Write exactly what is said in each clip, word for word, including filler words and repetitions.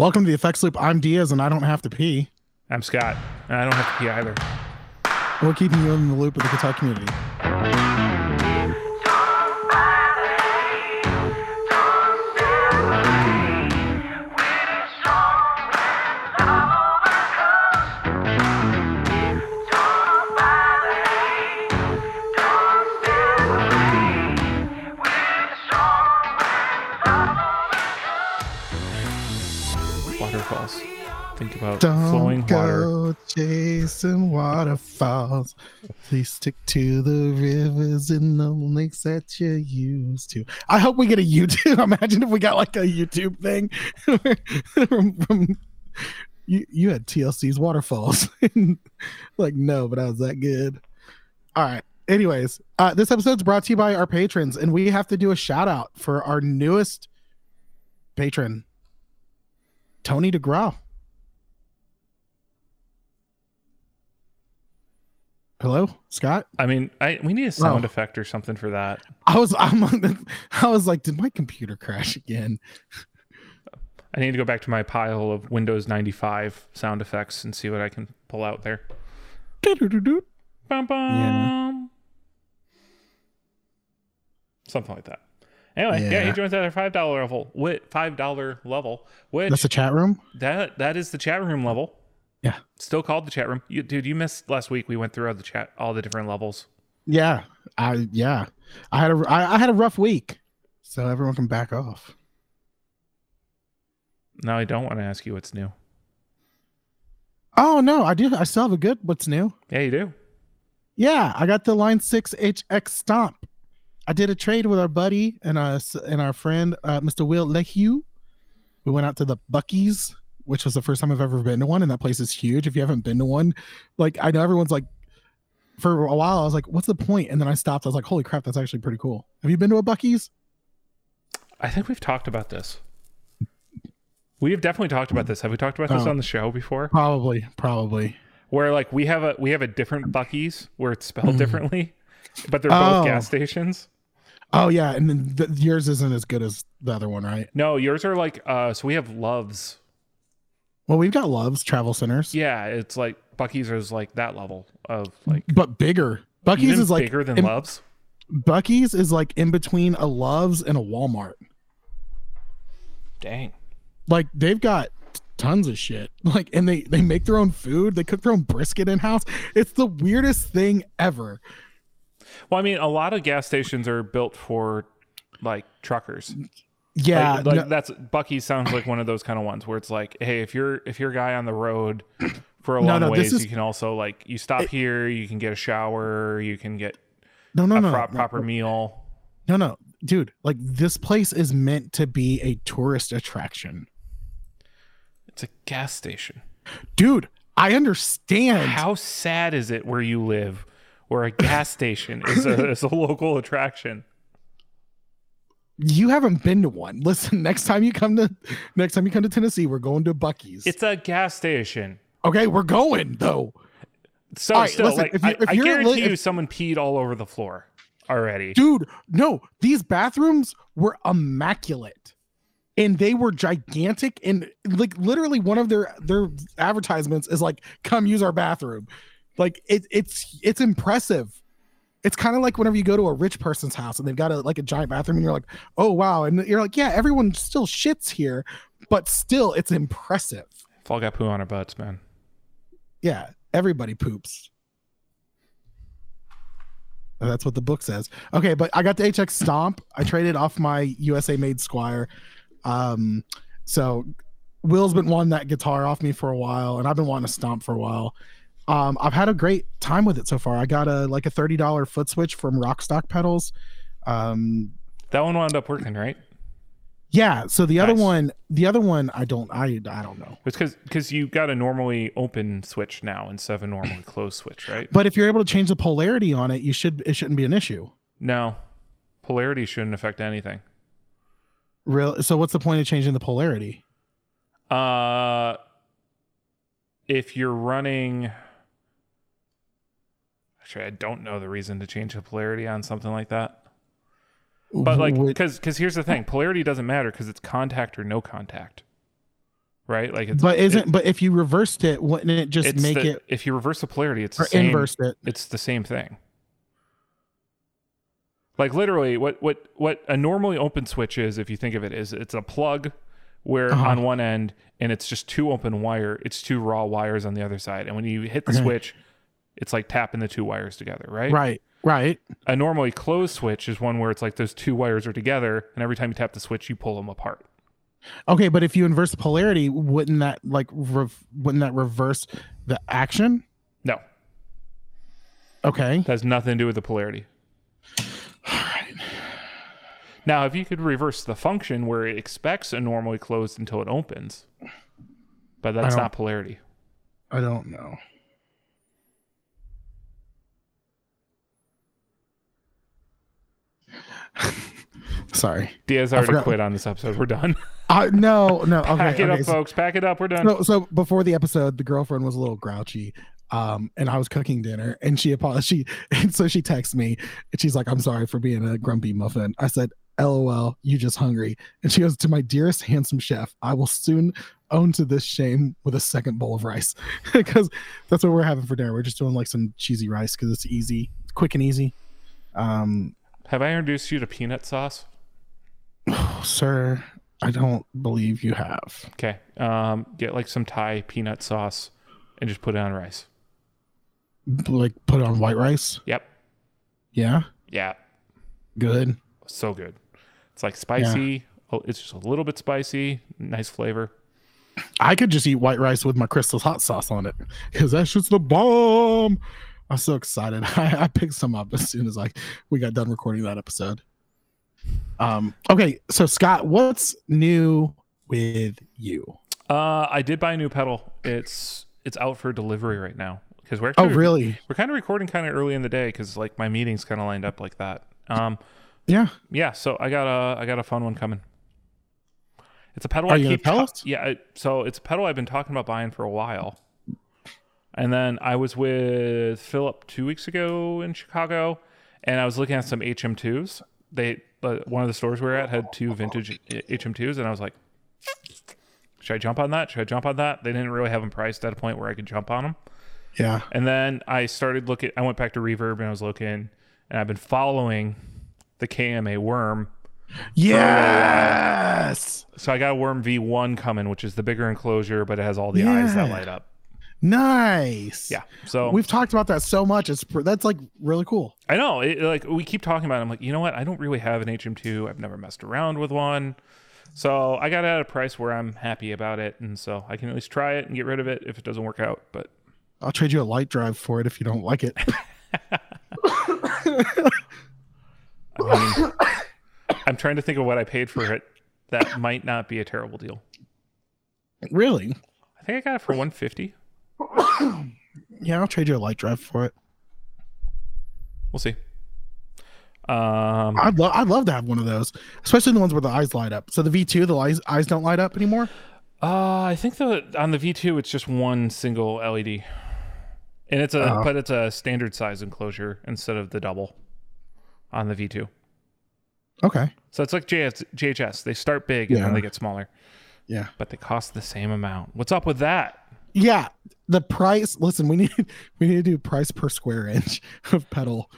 Welcome to the Effects Loop. I'm Diaz, and I don't have to pee. I'm Scott, and I don't have to pee either. We're keeping you in the loop of the guitar community. Think about Don't flowing water. Go chasing waterfalls. Please stick to the rivers and the lakes that you used to. I hope we get a YouTube. Imagine if we got like a YouTube thing. from, from, you, you had T L C's Waterfalls. Like, no, but I was that good. All right. Anyways, uh, this episode's brought to you by our patrons, and we have to do a shout out for our newest patron, Tony DeGraw. Hello, Scott. I mean, I we need a sound oh. effect or something for that. I was, I'm on the, I was like, did my computer crash again? I need to go back to my pile of Windows ninety-five sound effects and see what I can pull out there. Yeah. Something like that. Anyway, yeah, yeah you joined that at five dollar level. With five dollar level, which that's the chat room. That that is the chat room level. Yeah, still called the chat room. You, dude, you missed last week. We went through all the chat, all the different levels. Yeah, I yeah, I had a I, I had a rough week, so everyone can back off. No, I don't want to ask you what's new. Oh no, I do. I still have a good what's new. Yeah, you do. Yeah, I got the Line Six H X Stomp. I did a trade with our buddy and us and our friend, uh, Mister Will Lehew. We went out to the Buc-ee's, which was the first time I've ever been to one, and that place is huge. If you haven't been to one, like, I know everyone's like, for a while I was like, what's the point? And then I stopped. I was like, holy crap, that's actually pretty cool. Have you been to a Buc-ee's? I think we've talked about this. We have definitely talked about this. Have we talked about this oh, on the show before? Probably, probably. Where like we have a we have a different Buc-ee's where it's spelled mm. differently, but they're both oh. gas stations. Oh yeah, and then the, yours isn't as good as the other one, right? No, yours are like uh, so we have Love's. Well, we've got Love's travel centers. Yeah, it's like Buc-ee's is like that level of like, but bigger. Buc-ee's is like bigger than in, Love's. Buc-ee's is like in between a Love's and a Walmart. Dang, like they've got tons of shit. Like, and they they make their own food. They cook their own brisket in house. It's the weirdest thing ever. Well, I mean, a lot of gas stations are built for like truckers. Yeah, like, like no. that's Buc-ee's sounds like one of those kind of ones where it's like, hey, if you're if you're a guy on the road for a no, long no, ways, is, you can also like you stop it, here, you can get a shower, you can get no no a no, pro- no proper no, meal. No, no, dude, like this place is meant to be a tourist attraction. It's a gas station, dude. I understand. How sad is it where you live, where a gas station is a, is a local attraction? You haven't been to one. Listen, next time you come to next time you come to Tennessee, we're going to Buc-ee's. It's a gas station. Okay, we're going though. So right, still, listen, like, if you, if I, I guarantee li- you, someone peed all over the floor already. Dude, no, these bathrooms were immaculate, and they were gigantic. And like literally, one of their their advertisements is like, "Come use our bathroom." Like it, it's it's impressive. It's kind of like whenever you go to a rich person's house and they've got a, like a giant bathroom, and you're like, oh wow, and you're like, yeah, everyone still shits here, but still, it's impressive. We've all got poo on our butts, man. Yeah, everybody poops. That's what the book says. Okay, but I got the H X Stomp. I traded off my U S A Made Squire. Um, so Will's been wanting that guitar off me for a while, and I've been wanting a Stomp for a while. Um, I've had a great time with it so far. I got a like a thirty dollars foot switch from Rockstock Pedals. Um, that one wound up working, right? Yeah. So the nice. other one, the other one, I don't, I, I don't know. It's because because you got a normally open switch now instead of a normally closed switch, right? But if you're able to change the polarity on it, you should it shouldn't be an issue. No, polarity shouldn't affect anything. Real. So what's the point of changing the polarity? Uh, if you're running. I don't know the reason to change the polarity on something like that, but like because because here's the thing, polarity doesn't matter because it's contact or no contact, right? Like, it's, but isn't it, but if you reversed it, wouldn't it just make the, it? If you reverse the polarity, it's or the same, inverse it. It's the same thing. Like literally, what what what a normally open switch is, if you think of it, is it's a plug where uh-huh. on one end, and it's just two open wire, it's two raw wires on the other side, and when you hit the okay. switch, it's like tapping the two wires together, right? Right. Right. A normally closed switch is one where it's like those two wires are together, and every time you tap the switch, you pull them apart. Okay, but if you inverse polarity, wouldn't that like re- wouldn't that reverse the action? No. Okay. That has nothing to do with the polarity. All right. Now, if you could reverse the function where it expects a normally closed until it opens, but that's not polarity. I don't know. Sorry, Diaz already quit on this episode. We're done. Uh, no, no. Okay, pack it okay, up, so, folks. Pack it up. We're done. So, so before the episode, the girlfriend was a little grouchy, um, and I was cooking dinner, and she apologized. She and so she texts me, and she's like, "I'm sorry for being a grumpy muffin." I said, "L O L, you just hungry." And she goes, "To my dearest handsome chef, I will soon own to this shame with a second bowl of rice," because that's what we're having for dinner. We're just doing like some cheesy rice because it's easy, it's quick and easy. Um. Have I introduced you to peanut sauce? Oh, sir, I don't believe you have. Okay. Um, get like some Thai peanut sauce and just put it on rice. Like put it on white rice? Yep. Yeah? Yeah. Good. So good. It's like spicy. Yeah. Oh, it's just a little bit spicy. Nice flavor. I could just eat white rice with my Crystal's hot sauce on it because that's just the bomb. I'm so excited. I, I picked some up as soon as like we got done recording that episode. Um, okay, so Scott, what's new with you? Uh, I did buy a new pedal. It's it's out for delivery right now because we're actually, oh really? We're kind of recording kind of early in the day because like my meetings kind of lined up like that. Um, yeah, yeah. So I got a I got a fun one coming. It's a pedal. Are I you keep ta- Yeah. I, so it's a pedal I've been talking about buying for a while. And then I was with Philip two weeks ago in Chicago, and I was looking at some H M twos. They uh, one of the stores we were at had two vintage H M twos, and I was like, should I jump on that? Should I jump on that? They didn't really have them priced at a point where I could jump on them. Yeah. And then I started looking. I went back to Reverb, and I was looking, and I've been following the K M A Worm. Yes! So I got a Worm V one coming, which is the bigger enclosure, but it has all the yeah. eyes that light up. Nice. Yeah, so we've talked about that so much. It's that's like really cool. I know it, like we keep talking about it. I'm like, you know what, I don't really have an H M two. I've never messed around with one, so I got it at a price where I'm happy about it, and so I can at least try it and get rid of it if it doesn't work out. But I'll trade you a light drive for it if you don't like it. I mean, I'm trying to think of what I paid for it. That might not be a terrible deal. Really? I think I got it for one hundred fifty dollars. Yeah, I'll trade you a light drive for it. We'll see. Um, I'd love, I'd love to have one of those, especially the ones where the eyes light up. So the V two, the eyes, eyes don't light up anymore. Uh, I think the on the V two, it's just one single L E D, and it's a uh, but it's a standard size enclosure instead of the double on the V two. Okay, so it's like J H S. They start big and yeah. then they get smaller. Yeah, but they cost the same amount. What's up with that? Yeah, the price. Listen, we need we need to do price per square inch of pedal.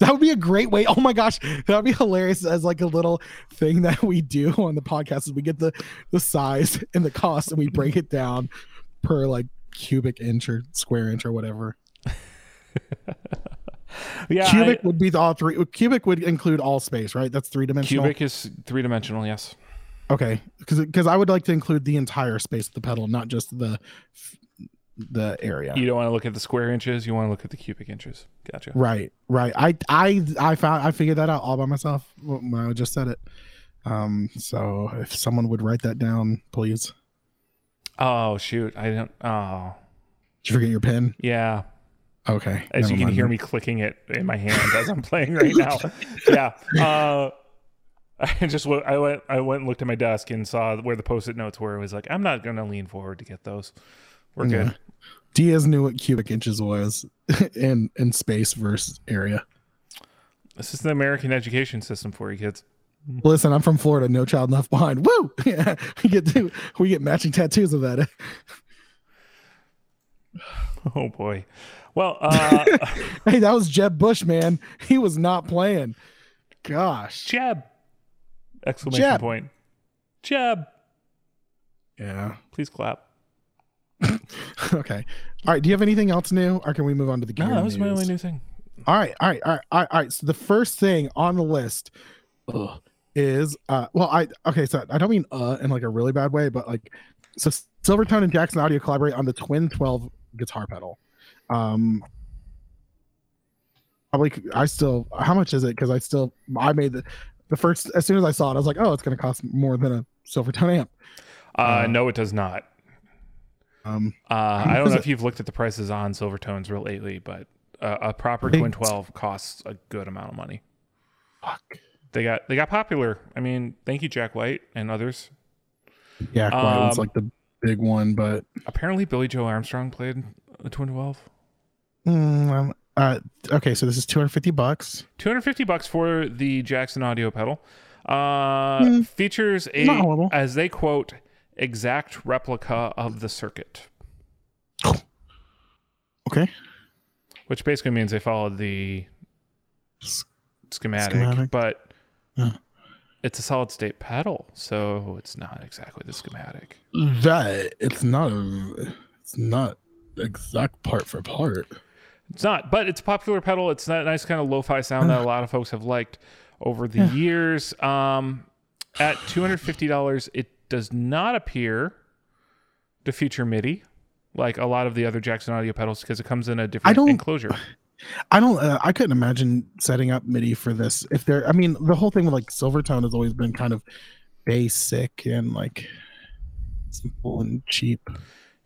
That would be a great way. Oh my gosh, that would be hilarious as like a little thing that we do on the podcast. Is we get the the size and the cost and we break it down per like cubic inch or square inch or whatever. Yeah, cubic I, would be the all three. Cubic would include all space, right? That's three dimensional. Cubic is three dimensional. Yes. Okay, because because I would like to include the entire space of the pedal, not just the the area. You don't want to look at the square inches; you want to look at the cubic inches. Gotcha. Right, right. I I I found I figured that out all by myself when I just said it. Um, so if someone would write that down, please. Oh shoot! I don't. Oh, did you forget your pen? Yeah. Okay. As you can hear me clicking it in my hand as I'm playing right now. Yeah. Uh, I just went, I went, I went and looked at my desk and saw where the post-it notes were. It was like, I'm not going to lean forward to get those. We're yeah. good. Diaz knew what cubic inches was and, and space versus area. This is the American education system for you kids. Listen, I'm from Florida. No child left behind. Woo! Yeah, we get to, we get matching tattoos of that. Oh boy. Well, uh, hey, that was Jeb Bush, man. He was not playing. Gosh, Jeb! Exclamation Jeb. point. Jeb. Yeah. Please clap. Okay. All right. Do you have anything else new, or can we move on to the gear? No, that was news? my only new thing. All right. All right. All right. All right. All right. So the first thing on the list. Ugh. Is uh well I okay so I don't mean uh in like a really bad way, but like so Silvertone and Jackson Audio collaborate on the Twin Twelve guitar pedal. Um probably I still how much is it because I still I made the the first as soon as I saw it I was like, oh, it's gonna cost more than a Silvertone amp. Uh um, no, it does not. Um uh I don't know it? if you've looked at the prices on Silvertones real lately, but uh, a proper Twin Twelve costs a good amount of money. Fuck. They got they got popular. I mean, thank you, Jack White and others. Yeah, White um, was like the big one, but apparently Billy Joe Armstrong played the Twin Twelve. Mm, uh, okay, so this is two hundred fifty bucks. Two hundred fifty bucks for the Jackson Audio pedal. Uh, mm, features a, as they quote, exact replica of the circuit. Okay. Which basically means they followed the schematic, schematic. but. Yeah. It's a solid state pedal, so it's not exactly the schematic. That it's not a, it's not exact part for part. It's not, but it's a popular pedal. It's that nice kind of lo-fi sound that a lot of folks have liked over the yeah. years. Um, at two hundred fifty dollars, it does not appear to feature MIDI like a lot of the other Jackson Audio pedals because it comes in a different I don't... enclosure. I don't. Uh, I couldn't imagine setting up MIDI for this. If there, I mean, the whole thing with like Silvertone has always been kind of basic and like simple and cheap.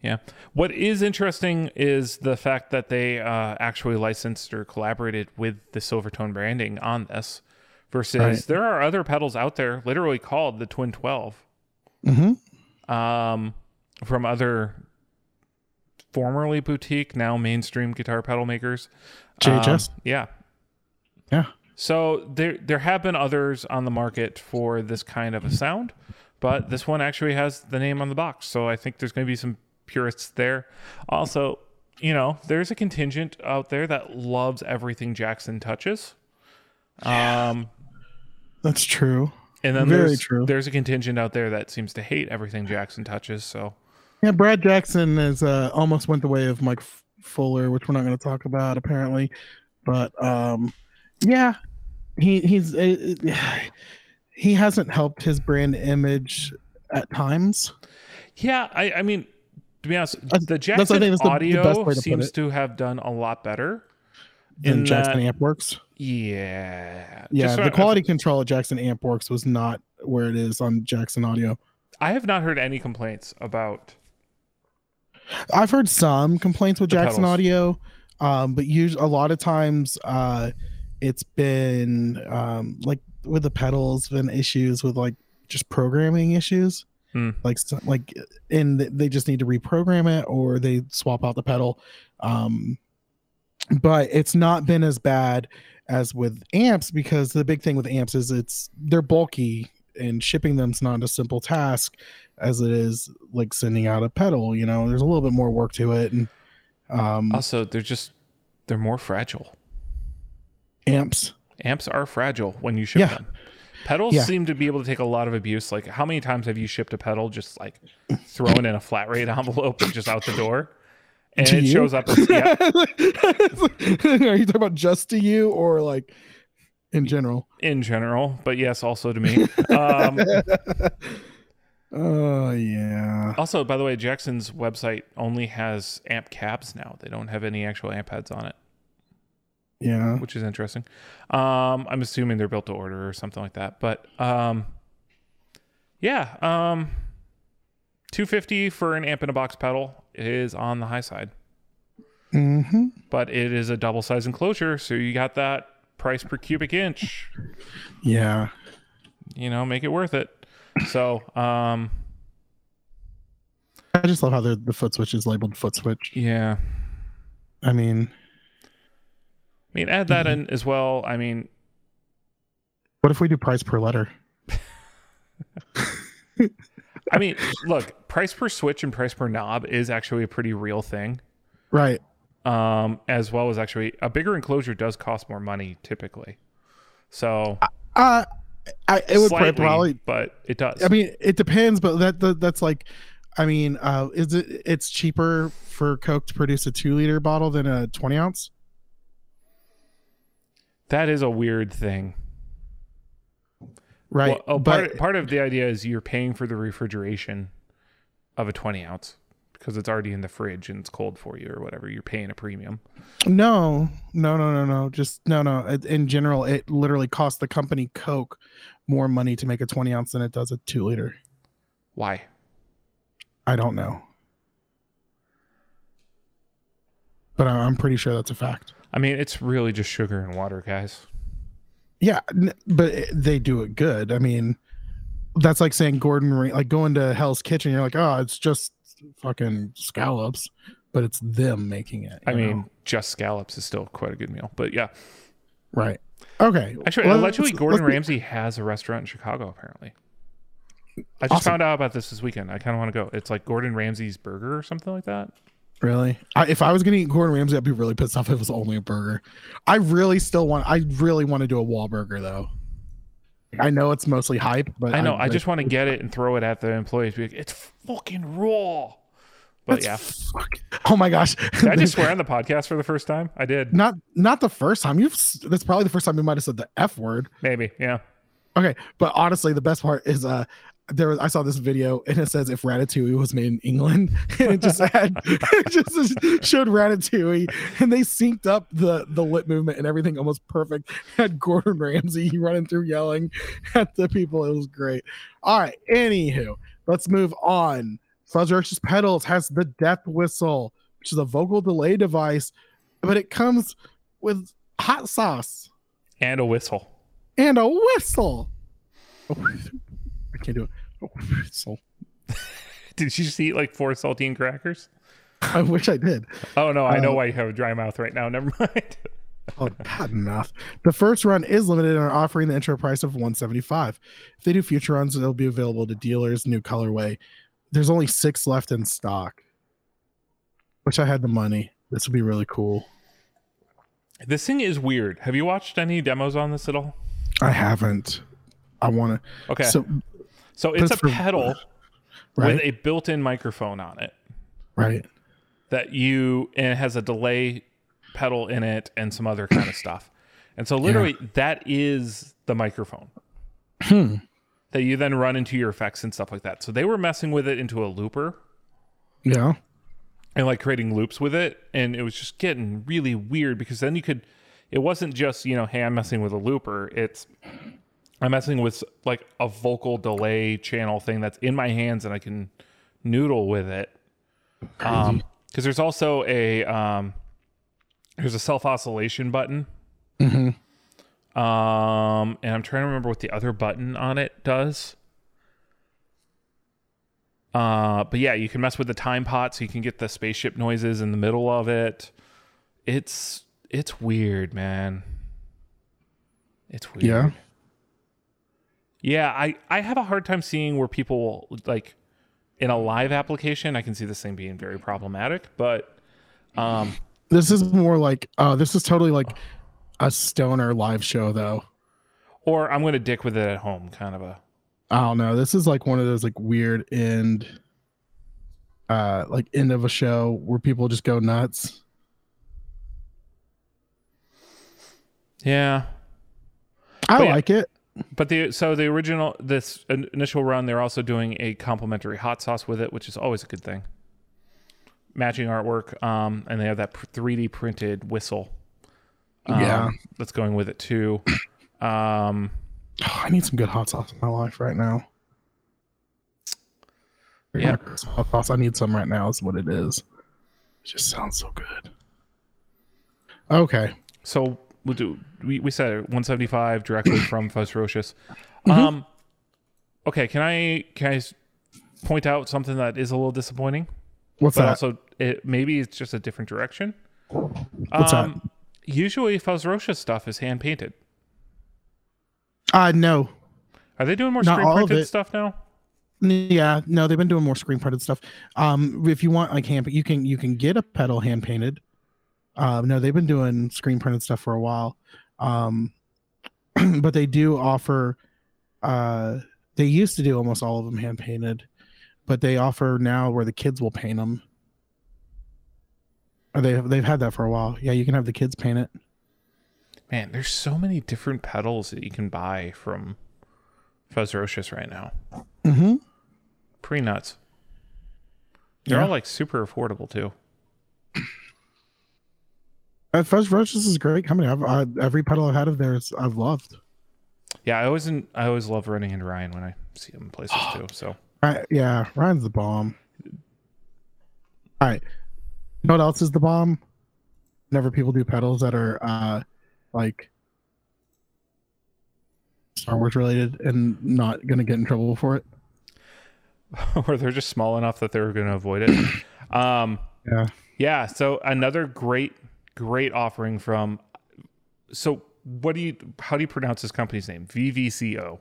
Yeah. What is interesting is the fact that they uh, actually licensed or collaborated with the Silvertone branding on this, versus right. there are other pedals out there literally called the Twin Twelve, mm-hmm. um, from other. Formerly boutique, now mainstream guitar pedal makers. J H S? Um, yeah. Yeah. So there there have been others on the market for this kind of a sound, but this one actually has the name on the box. So I think there's going to be some purists there. Also, you know, there's a contingent out there that loves everything Jackson touches. Yeah. Um, That's true. And then Very there's, true. there's a contingent out there that seems to hate everything Jackson touches, so... Yeah, Brad Jackson is uh, almost went the way of Mike F- Fuller, which we're not going to talk about apparently. But um, yeah, he he's uh, he hasn't helped his brand image at times. Yeah, I, I mean, to be honest, the Jackson that's, that's Audio the, the best way to seems to have done a lot better than Jackson that, Ampworks. Yeah, yeah. Just the right, quality I, control at Jackson Ampworks was not where it is on Jackson Audio. I have not heard any complaints about. I've heard some complaints with Jackson pedals. Audio, um, but usually a lot of times uh, it's been um, like with the pedals, been issues with like just programming issues, mm. like like and they just need to reprogram it or they swap out the pedal. Um, but it's not been as bad as with amps because the big thing with amps is it's they're bulky. And shipping them's not a simple task as it is like sending out a pedal, you know, there's a little bit more work to it. And um, also they're just, they're more fragile. Amps. Amps are fragile when you ship yeah. them. Pedals yeah. seem to be able to take a lot of abuse. Like how many times have you shipped a pedal just like thrown in a flat rate envelope and just out the door? And to it you? shows up. As, yeah. Are you talking about just to you or like, in general in general but yes also to me. Um oh yeah also, by the way, Jackson's website only has amp cabs now. They don't have any actual amp heads on it, yeah which is interesting. um I'm assuming they're built to order or something like that, but um yeah um two hundred fifty dollars for an amp in a box pedal is on the high side, mm-hmm. but it is a double size enclosure, so you got that price per cubic inch. Yeah, you know, make it worth it. So um I just love how the foot switch is labeled foot switch. Yeah, I mean I mean add that mm-hmm. in as well. I mean, what if we do price per letter? I mean, look, price per switch and price per knob is actually a pretty real thing. Right. Um, as well as actually a bigger enclosure does cost more money typically. So uh, I, it would slightly, probably, but it does. I mean, it depends, but that, that that's like, I mean, uh, is it, it's cheaper for Coke to produce a two liter bottle than a twenty ounce. That is a weird thing. Right. Well, oh, but, part, part of the idea is you're paying for the refrigeration of a twenty ounce because it's already in the fridge and it's cold for you or whatever. You're paying a premium. No, no, no, no, no. Just no, no. In general, it literally costs the company Coke more money to make a twenty ounce than it does a two liter. Why? I don't know. But I'm pretty sure that's a fact. I mean, it's really just sugar and water, guys. Yeah, but they do it good. I mean, that's like saying Gordon Ramsay, like going to Hell's Kitchen. You're like, oh, it's just fucking scallops, but it's them making it. I know? Mean, just scallops is still quite a good meal, but yeah. Right. Okay. Actually, well, allegedly, Gordon Ramsay has a restaurant in Chicago, apparently. I just awesome. found out about this this weekend. I kind of want to go. It's like Gordon Ramsay's Burger or something like that. Really? I, if I was going to eat Gordon Ramsay, I'd be really pissed off if it was only a burger. I really still want, I really want to do a Wahlburger though. I know it's mostly hype, but I know. I, I just like, want to get it and throw it at the employees. Be like, it's fucking raw. But yeah. Fuck. Oh my gosh. Did I just swear on the podcast for the first time? I did. Not, not the first time. You've, that's probably the first time you might've said the F word. Maybe. Yeah. Okay. But honestly, the best part is, uh, there was, I saw this video and it says if Ratatouille was made in England, and it just had it just showed Ratatouille and they synced up the the lip movement and everything almost perfect. Had Gordon Ramsay running through yelling at the people. It was great. All right, anywho, let's move on. Fuzzrocious Pedals has the Death Whistle, which is a vocal delay device, but it comes with hot sauce and a whistle and a whistle. Can't do it. Oh, so. Did you just eat like four saltine crackers? I wish I did. Oh no, I um, know why you have a dry mouth right now. Never mind. Oh, bad enough. The first run is limited and are offering the intro price of one seventy-five. If they do future runs, they'll be available to dealers. New colorway. There's only six left in stock. Wish I had the money. This would be really cool. This thing is weird. Have you watched any demos on this at all? I haven't. I want to. Okay. So. So it's a pedal right? with a built-in microphone on it, right? That you and it has a delay pedal in it and some other kind of stuff, and so literally yeah. that is the microphone hmm. that you then run into your effects and stuff like that. So they were messing with it into a looper, yeah, and like creating loops with it, and it was just getting really weird because then you could, it wasn't just you know, hey, I'm messing with a looper, it's. I'm messing with like a vocal delay channel thing that's in my hands and I can noodle with it. Crazy. Um, cause there's also a, um, there's a self oscillation button. Mm-hmm. Um, and I'm trying to remember what the other button on it does. Uh, but yeah, you can mess with the time pot so you can get the spaceship noises in the middle of it. It's, it's weird, man. It's weird. Yeah. Yeah, I, I have a hard time seeing where people, like, in a live application, I can see this thing being very problematic, but... Um, this is more like, uh, this is totally like a stoner live show, though. Or I'm going to dick with it at home, kind of a... I don't know. This is like one of those, like, weird end, uh, like, end of a show where people just go nuts. Yeah. I but like yeah. it. But the so the original this initial run, they're also doing a complimentary hot sauce with it, which is always a good thing. Matching artwork, um, and they have that three D printed whistle, um, yeah, that's going with it too. Um, oh, I need some good hot sauce in my life right now. Yeah, hot sauce. I need some right now. Is what it is. It just sounds so good. Okay, so. We'll do. We, we said one seventy-five directly from Fuzzrocious. Mm-hmm. Um, okay, can I can I point out something that is a little disappointing? What's but that? Also, it, maybe it's just a different direction. What's um, that? Usually, Fuzzrocious stuff is hand painted. Uh no. Are they doing more Not screen printed stuff now? Yeah, no, they've been doing more screen printed stuff. Um, if you want, like hand, you can you can get a pedal hand painted. Uh, no, they've been doing screen printed stuff for a while, um, but they do offer. Uh, they used to do almost all of them hand painted, but they offer now where the kids will paint them. Or they they've had that for a while. Yeah, you can have the kids paint it. Man, there's so many different pedals that you can buy from Fuzzrocious right now. Mm-hmm. Pretty nuts. They're yeah. all like super affordable too. Uh, Fuzzrocious is a great company. I've, I, every pedal I've had of theirs, I've loved. Yeah, I always I always love running into Ryan when I see him in places too. So I, yeah, Ryan's the bomb. All right, you know what else is the bomb? Whenever people do pedals that are. Uh, like Star Wars related and not gonna get in trouble for it, or they're just small enough that they're gonna avoid it. um yeah yeah so another great great offering from so what do you how do you pronounce this company's name? V V C O.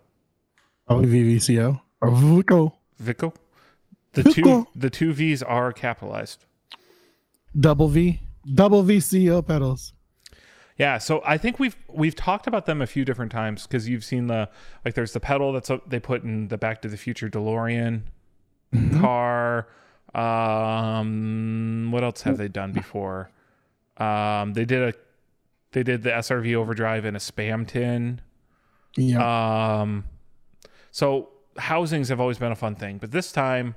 Oh, V V C O or Vico. Vico. The Vico. two the two V's are capitalized. Double V. Double V C O pedals. Yeah, so I think we've we've talked about them a few different times because you've seen the like there's the pedal that's up, they put in the Back to the Future DeLorean mm-hmm. car. Um, what else have they done before? Um, they did a they did the S R V overdrive in a spam tin. Yeah. Um, so housings have always been a fun thing, but this time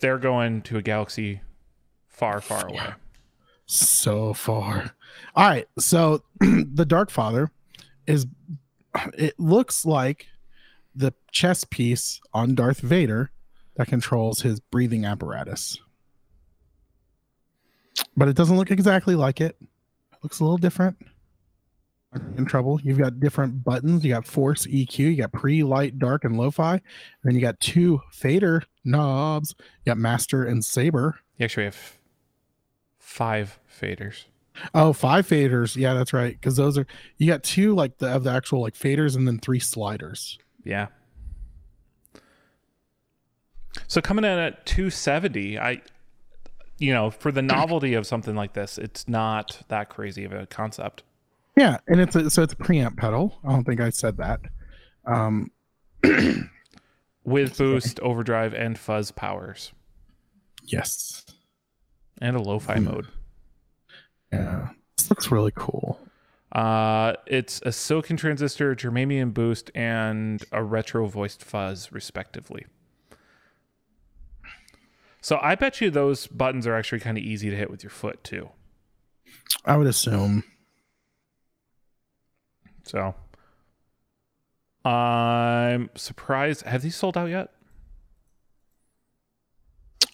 they're going to a galaxy far, far away. Yeah. So far. All right, so the Dark Father is it looks like the chess piece on Darth Vader that controls his breathing apparatus, but it doesn't look exactly like it. It looks a little different. In trouble. You've got different buttons. You got force, E Q, you got pre, light, dark, and lo-fi, and then you got two fader knobs. You got master and saber. You actually have five faders. Oh, five faders. Yeah, that's right. Because those are you got two like the of the actual like faders and then three sliders. Yeah. So coming in at two seventy, I you know, for the novelty of something like this, it's not that crazy of a concept. Yeah, and it's a, so it's a preamp pedal. I don't think I said that. Um with boost, sorry. Overdrive, and fuzz powers. Yes. And a lo-fi mm. mode. Yeah, this looks really cool. Uh, it's a silicon transistor, germanium boost, and a retro voiced fuzz, respectively. So I bet you those buttons are actually kind of easy to hit with your foot too. I would assume. So I'm surprised. Have these sold out yet?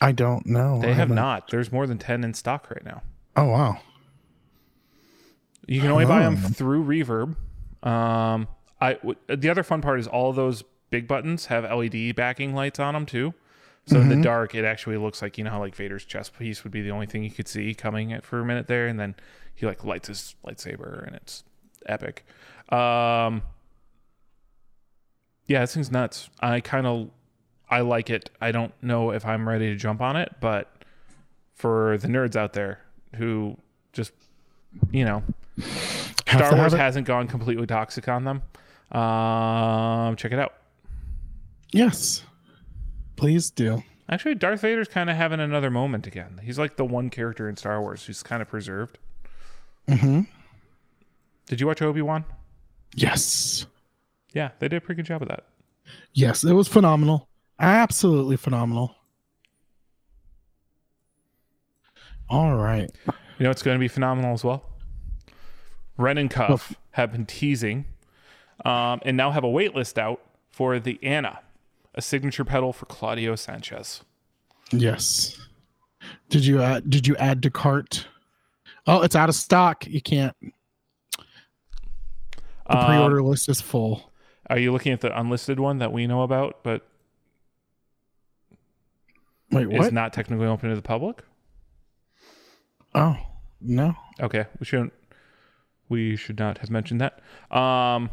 I don't know. They have not. There's more than ten in stock right now. Oh, wow. You can only oh. buy them through Reverb. Um, I, w- the other fun part is all those big buttons have L E D backing lights on them, too. So mm-hmm. in the dark, it actually looks like, you know, how like Vader's chest piece would be the only thing you could see coming at for a minute there. And then he like lights his lightsaber and it's epic. Um, yeah, this thing's nuts. I kind of... I like it. I don't know if I'm ready to jump on it, but for the nerds out there who just, you know, Have Star Wars hasn't gone completely toxic on them, um, check it out. Yes, please do. Actually, Darth Vader's kind of having another moment again. He's like the one character in Star Wars who's kind of preserved. Mm-hmm. Did you watch Obi-Wan? Yes. Yeah, they did a pretty good job of that. Yes, it was phenomenal. Absolutely phenomenal. All right. You know, it's going to be phenomenal as well. Ren and Cuff have been teasing um, and now have a wait list out for the Anna, a signature pedal for Claudio Sanchez. Yes. Did you uh, did you add to cart? Oh, it's out of stock. You can't. The pre-order um, list is full. Are you looking at the unlisted one that we know about, but Wait, what? It's not technically open to the public? Oh, no. Okay, we shouldn't. We should not have mentioned that. Um,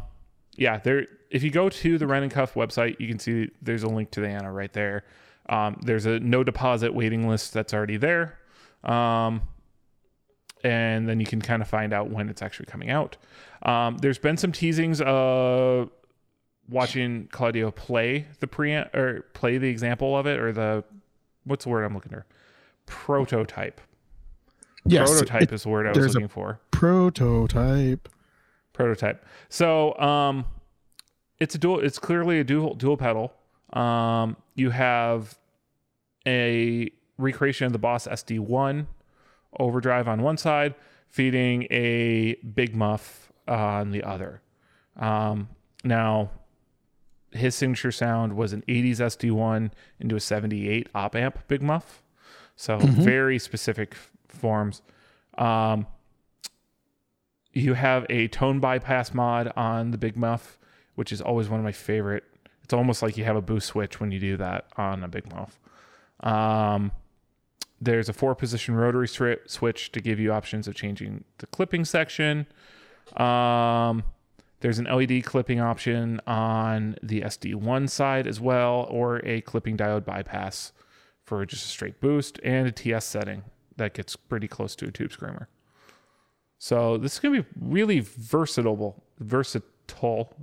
yeah, there. If you go to the Ren and Cuff website, you can see there's a link to the Anna right there. Um, there's a no deposit waiting list that's already there. Um, and then you can kind of find out when it's actually coming out. Um, there's been some teasings of watching Claudio play the pre or play the example of it, or the, what's the word I'm looking for? Prototype. Yes, prototype it, is the word I was looking a for. Prototype. Prototype. So, um, it's a dual, it's clearly a dual, dual pedal. Um, you have a recreation of the Boss S D one overdrive on one side, feeding a Big Muff on the other. Um, now, his signature sound was an eighties S D one into a seventy-eight op amp Big Muff. So mm-hmm. very specific forms. Um, you have a tone bypass mod on the Big Muff, which is always one of my favorite. It's almost like you have a boost switch when you do that on a Big Muff. Um, there's a four-position rotary strip switch to give you options of changing the clipping section. Um, there's an L E D clipping option on the S D one side as well, or a clipping diode bypass for just a straight boost, and a T S setting that gets pretty close to a tube screamer. So this is going to be really versatile, versatile.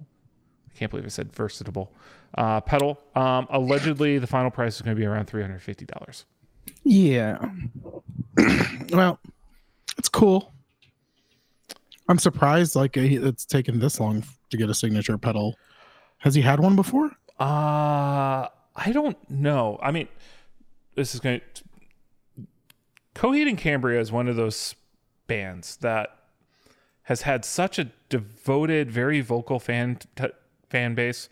Can't believe I said versatile uh pedal. Um allegedly the final price is going to be around three hundred fifty dollars. Yeah. Well, it's cool. I'm surprised like it's taken this long to get a signature pedal. Has he had one before? uh I don't know. I mean, this is going to Coheed and Cambria is one of those bands that has had such a devoted, very vocal fan t- fan base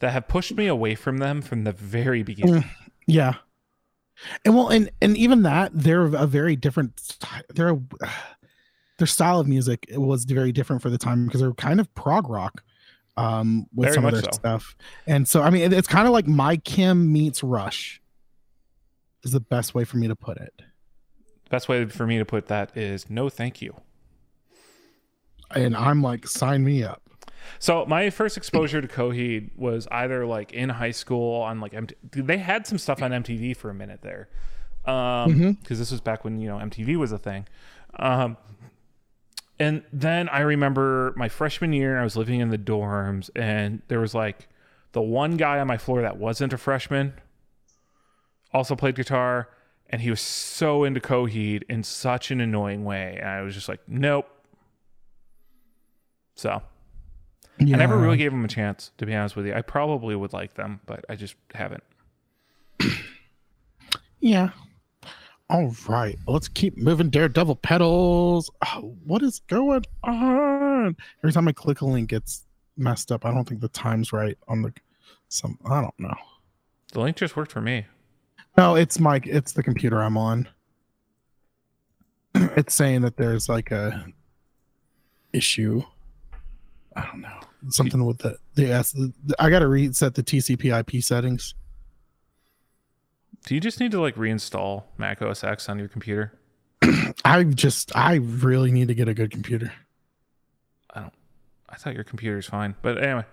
that have pushed me away from them from the very beginning. Yeah. And well, and and even that, they're a very different, they're a, their style of music was very different for the time because they were kind of prog rock um with very some of their so. stuff. And so I mean it, it's kind of like My Kim meets Rush is the best way for me to put it. Best way for me to put that is no thank you. And I'm like, sign me up. So my first exposure to Coheed was either like in high school on like M T V. They had some stuff on M T V for a minute there, because um, mm-hmm. this was back when, you know, M T V was a thing. Um, and then I remember my freshman year, I was living in the dorms, and there was like the one guy on my floor that wasn't a freshman, also played guitar, and he was so into Coheed in such an annoying way, and I was just like, nope. So. Yeah. I never really gave them a chance, to be honest with you. I probably would like them, but I just haven't. Yeah. All right. Let's keep moving. Daredevil pedals. Oh, what is going on? Every time I click a link, it's messed up. I don't think the time's right on the some. I don't know. The link just worked for me. No, it's my. It's the computer I'm on. It's saying that there's like a issue. I don't know. Something with the, the, the I got to reset the T C P I P settings. Do you just need to like reinstall Mac O S X on your computer? I just, I really need to get a good computer. I don't, I thought your computer's fine, but anyway.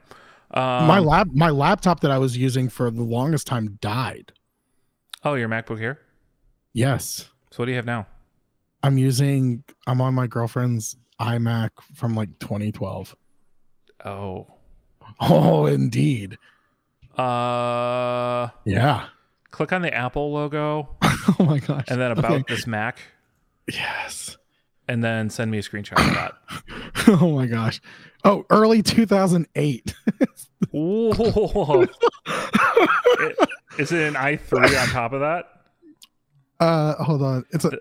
Um, my lab, my laptop that I was using for the longest time died. Oh, your MacBook Air? Yes. So what do you have now? I'm using, I'm on my girlfriend's iMac from like twenty twelve. Oh, oh, indeed. Uh, yeah. Click on the Apple logo. Oh my gosh! And then about okay. this Mac. Yes. And then send me a screenshot of that. Oh my gosh! Oh, early two thousand eight. Whoa! it, is it an i three on top of that? Uh, hold on. It's a.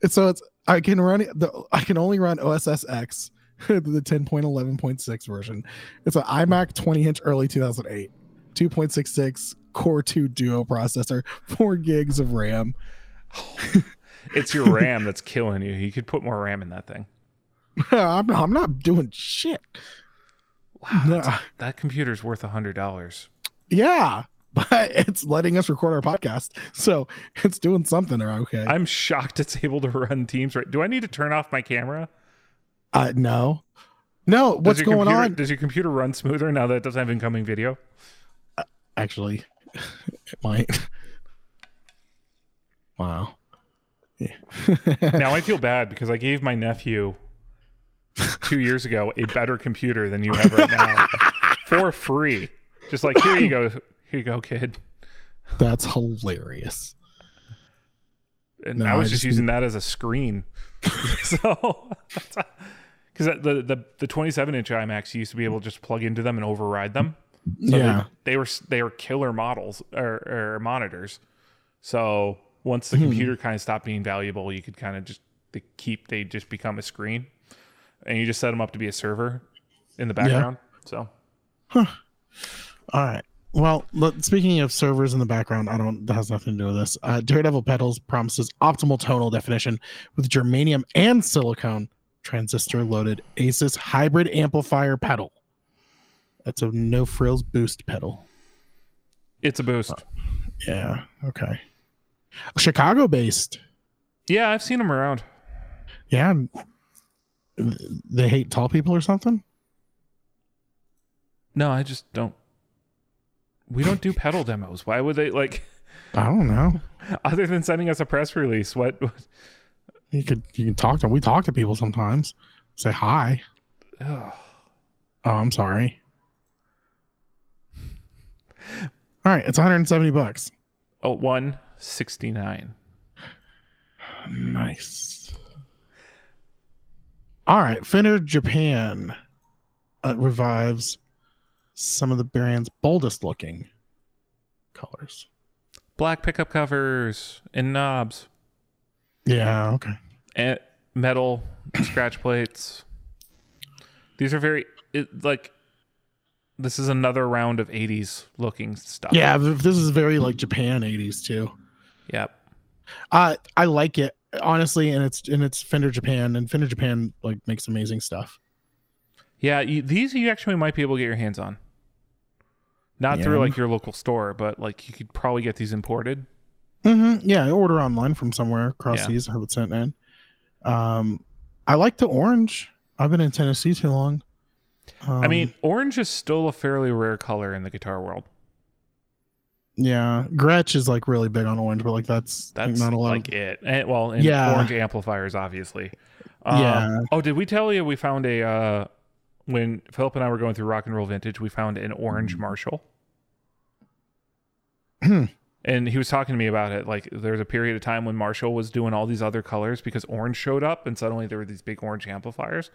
It's so it's. I can run it. The, I can only run O S S X. The ten point eleven point six version. It's an iMac twenty inch early two thousand eight, two point six six Core two Duo processor, four gigs of RAM. It's your RAM that's killing you. You could put more RAM in that thing. I'm not, I'm not doing shit. Wow, that's, no. That computer's worth a hundred dollars. Yeah, but it's letting us record our podcast, so it's doing something. Or okay, I'm shocked it's able to run Teams. Right? Do I need to turn off my camera? Uh, no, No, what's going computer, on? Does your computer run smoother now that it doesn't have incoming video? Uh, actually, it might. Wow. Yeah. Now I feel bad because I gave my nephew two years ago a better computer than you have right now for free. Just like, here you go. Here you go, kid. That's hilarious. And no, I was I just, just using that as a screen. So, because the, the the twenty-seven inch iMacs used to be able to just plug into them and override them. So yeah, they, they were they were killer models or, or monitors. So once the mm-hmm. computer kind of stopped being valuable, you could kind of just they keep they just become a screen, and you just set them up to be a server in the background. Yeah. So, huh. All right. Well, look, speaking of servers in the background, I don't. That has nothing to do with this. Uh, Daredevil Pedals promises optimal tonal definition with germanium and silicone transistor-loaded Asus hybrid amplifier pedal. That's a no-frills boost pedal. It's a boost. Uh, yeah. Okay. Chicago-based. Yeah, I've seen them around. Yeah. They hate tall people or something? No, I just don't. We don't do pedal demos. Why would they, like... I don't know. Other than sending us a press release, what... You could you can talk to... We talk to people sometimes. Say hi. Ugh. Oh, I'm sorry. All right, it's one hundred seventy bucks. Oh, one sixty-nine. Nice. All right, Fender Japan uh, revives... some of the brand's boldest looking colors. Black pickup covers and knobs. Yeah, okay. And metal scratch plates. These are very, it, like, this is another round of eighties looking stuff. Yeah, this is very like Japan eighties too. Yep. Uh, I like it, honestly, and it's and it's Fender Japan, and Fender Japan like makes amazing stuff. Yeah, you, these you actually might be able to get your hands on. Not yeah. through like your local store, but like you could probably get these imported. Mm-hmm. Yeah, order online from somewhere across yeah. these, have it sent in. Um, I like the orange. I've been in Tennessee too long. Um, I mean, orange is still a fairly rare color in the guitar world. Yeah, Gretsch is like really big on orange, but like that's that's not a lot like of... it. And, well, and yeah. orange amplifiers, obviously. Um, yeah. Oh, did we tell you we found a? Uh, When Philip and I were going through Rock and Roll Vintage, we found an orange Marshall. And he was talking to me about it. Like, there was a period of time when Marshall was doing all these other colors because orange showed up, and suddenly there were these big orange amplifiers.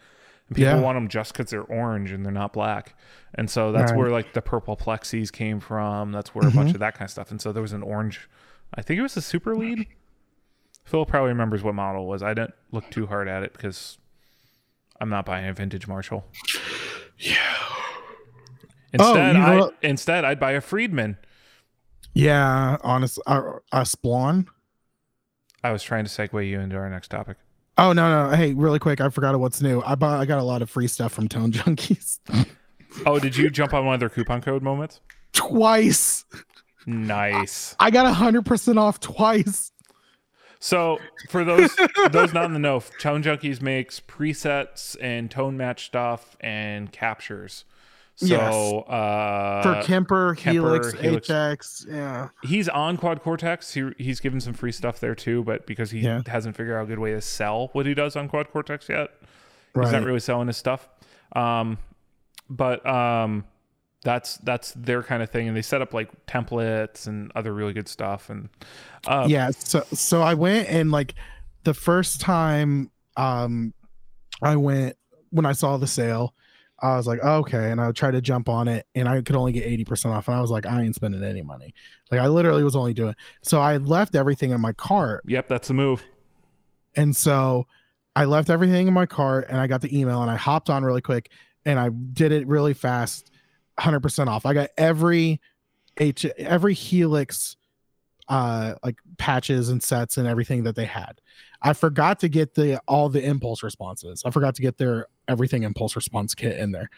And people yeah. want them just because they're orange and they're not black. And so that's right. where, like, the purple plexis came from. That's where mm-hmm. a bunch of that kind of stuff. And so there was an orange, I think it was a Super Lead. Phil probably remembers what model it was. I didn't look too hard at it because... I'm not buying a vintage Marshall. Yeah. Instead, oh, you know, I instead I'd buy a Friedman. Yeah, honestly, a, a Splon. I was trying to segue you into our next topic. Oh no, no! Hey, really quick, I forgot what's new. I bought, I got a lot of free stuff from Tone Junkies. Oh, did you jump on one of their coupon code moments? Twice. Nice. I, I got a hundred percent off twice. So for those those not in the know, Tone Junkies makes presets and tone match stuff and captures. So yes. uh, for Kemper, Kemper Helix, Helix, H X, yeah. He's on Quad Cortex. He he's given some free stuff there too, but because he yeah. hasn't figured out a good way to sell what he does on Quad Cortex yet, right. he's not really selling his stuff. Um, but um, that's that's their kind of thing, and they set up like templates and other really good stuff. And um, yeah so so I went, and like the first time um I went, when I saw the sale, I was like, oh, okay, and I tried to jump on it, and I could only get eighty percent off, and I was like, I ain't spending any money. Like, I literally was only doing, so I left everything in my cart. Yep, that's the move. And so I left everything in my cart, and I got the email, and I hopped on really quick, and I did it really fast. one hundred percent off. I got every H every Helix uh like patches and sets and everything that they had. I forgot to get the all the impulse responses. I forgot to get their everything impulse response kit in there.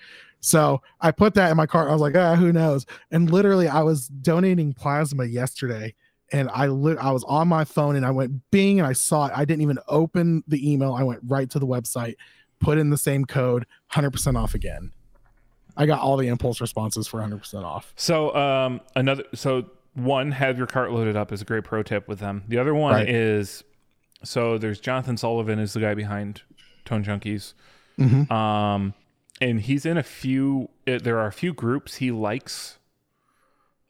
So I put that in my cart. I was like, ah, who knows? And literally I was donating plasma yesterday, and I li- I was on my phone, and I went bing, and I saw it. I didn't even open the email. I went right to the website, put in the same code, one hundred percent off again. I got all the impulse responses for one hundred percent off. So um, another, so one, have your cart loaded up is a great pro tip with them. The other one right. is, so there's Jonathan Sullivan is the guy behind Tone Junkies. Mm-hmm. Um, and he's in a few, there are a few groups he likes.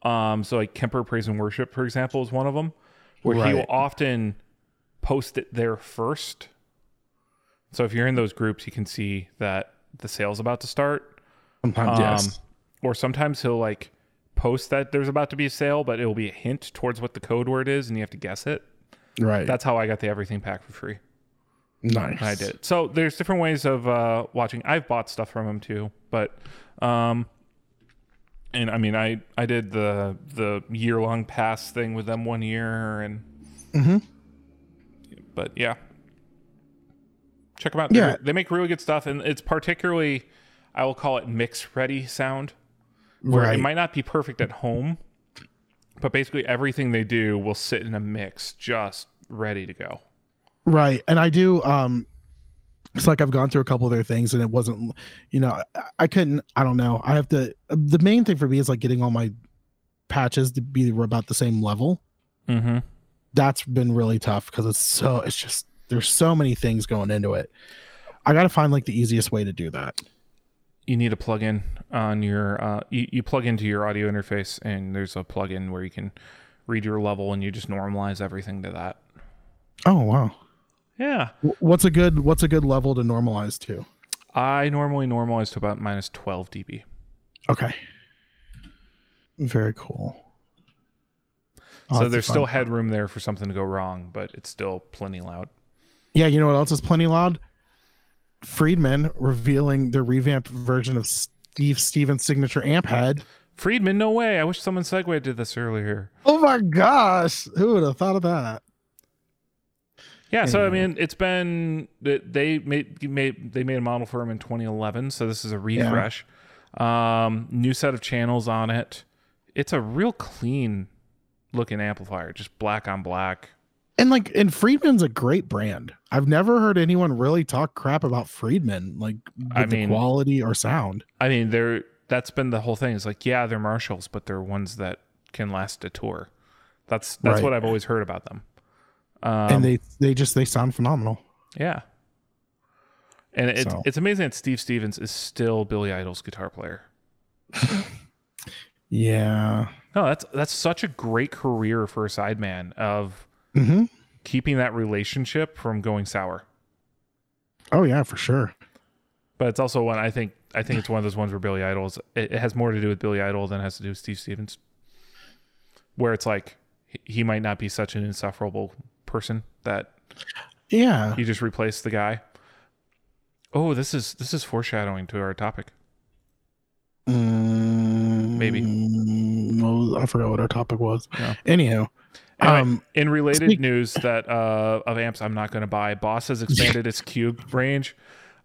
Um, so like Kemper Praise and Worship, for example, is one of them where right. he will often post it there first. So if you're in those groups, you can see that the sale's about to start. Sometimes, um, yes. Or sometimes he'll like post that there's about to be a sale, but it'll be a hint towards what the code word is and you have to guess it. Right. That's how I got the everything pack for free. Nice. I did. So there's different ways of uh, watching. I've bought stuff from him too, but, um, and I mean, I, I did the, the year long pass thing with them one year and, mm-hmm. but yeah, check them out. Yeah. They make really good stuff. And it's particularly, I will call it mix ready sound where right. it might not be perfect at home, but basically everything they do will sit in a mix just ready to go. Right. And I do, um, it's like I've gone through a couple of their things and it wasn't, you know, I couldn't, I don't know. I have to, the main thing for me is like getting all my patches to be about the same level. Mm-hmm. That's been really tough because it's so, it's just, there's so many things going into it. I got to find like the easiest way to do that. You need a plug-in on your, uh, you, you plug into your audio interface and there's a plug-in where you can read your level and you just normalize everything to that. Oh, wow. Yeah. What's a good what's a good level to normalize to? I normally normalize to about minus twelve dB. Okay. Very cool. I'll so there's still headroom there for something to go wrong, but it's still plenty loud. Yeah, you know what else is plenty loud? Friedman revealing the revamped version of Steve Stevens' signature amp head. Friedman, no way. I wish someone segued to this earlier. Oh my gosh. Who would have thought of that? Yeah, so I mean, it's been they made, made they made a model for him in twenty eleven, so this is a refresh. Yeah. Um, new set of channels on it. It's a real clean looking amplifier, just black on black. And like, and Friedman's a great brand. I've never heard anyone really talk crap about Friedman, like with I mean, the quality or sound. I mean, they're that's been the whole thing. It's like, yeah, they're Marshalls, but they're ones that can last a tour. That's that's right. what I've always heard about them. Um, and they, they just, they sound phenomenal. Yeah. And it, so. it's, it's amazing that Steve Stevens is still Billy Idol's guitar player. yeah. No, that's, that's such a great career for a sideman of mm-hmm. keeping that relationship from going sour. Oh yeah, for sure. But it's also one, I think, I think it's one of those ones where Billy Idol's, it, it has more to do with Billy Idol than it has to do with Steve Stevens. Where it's like, he might not be such an insufferable person that yeah you just replace the guy. Oh, this is this is foreshadowing to our topic. Um, maybe no, I forgot what our topic was. Yeah. Anyhow, anyway, um, in related speak- news that uh, of amps I'm not going to buy, Boss has expanded its cube range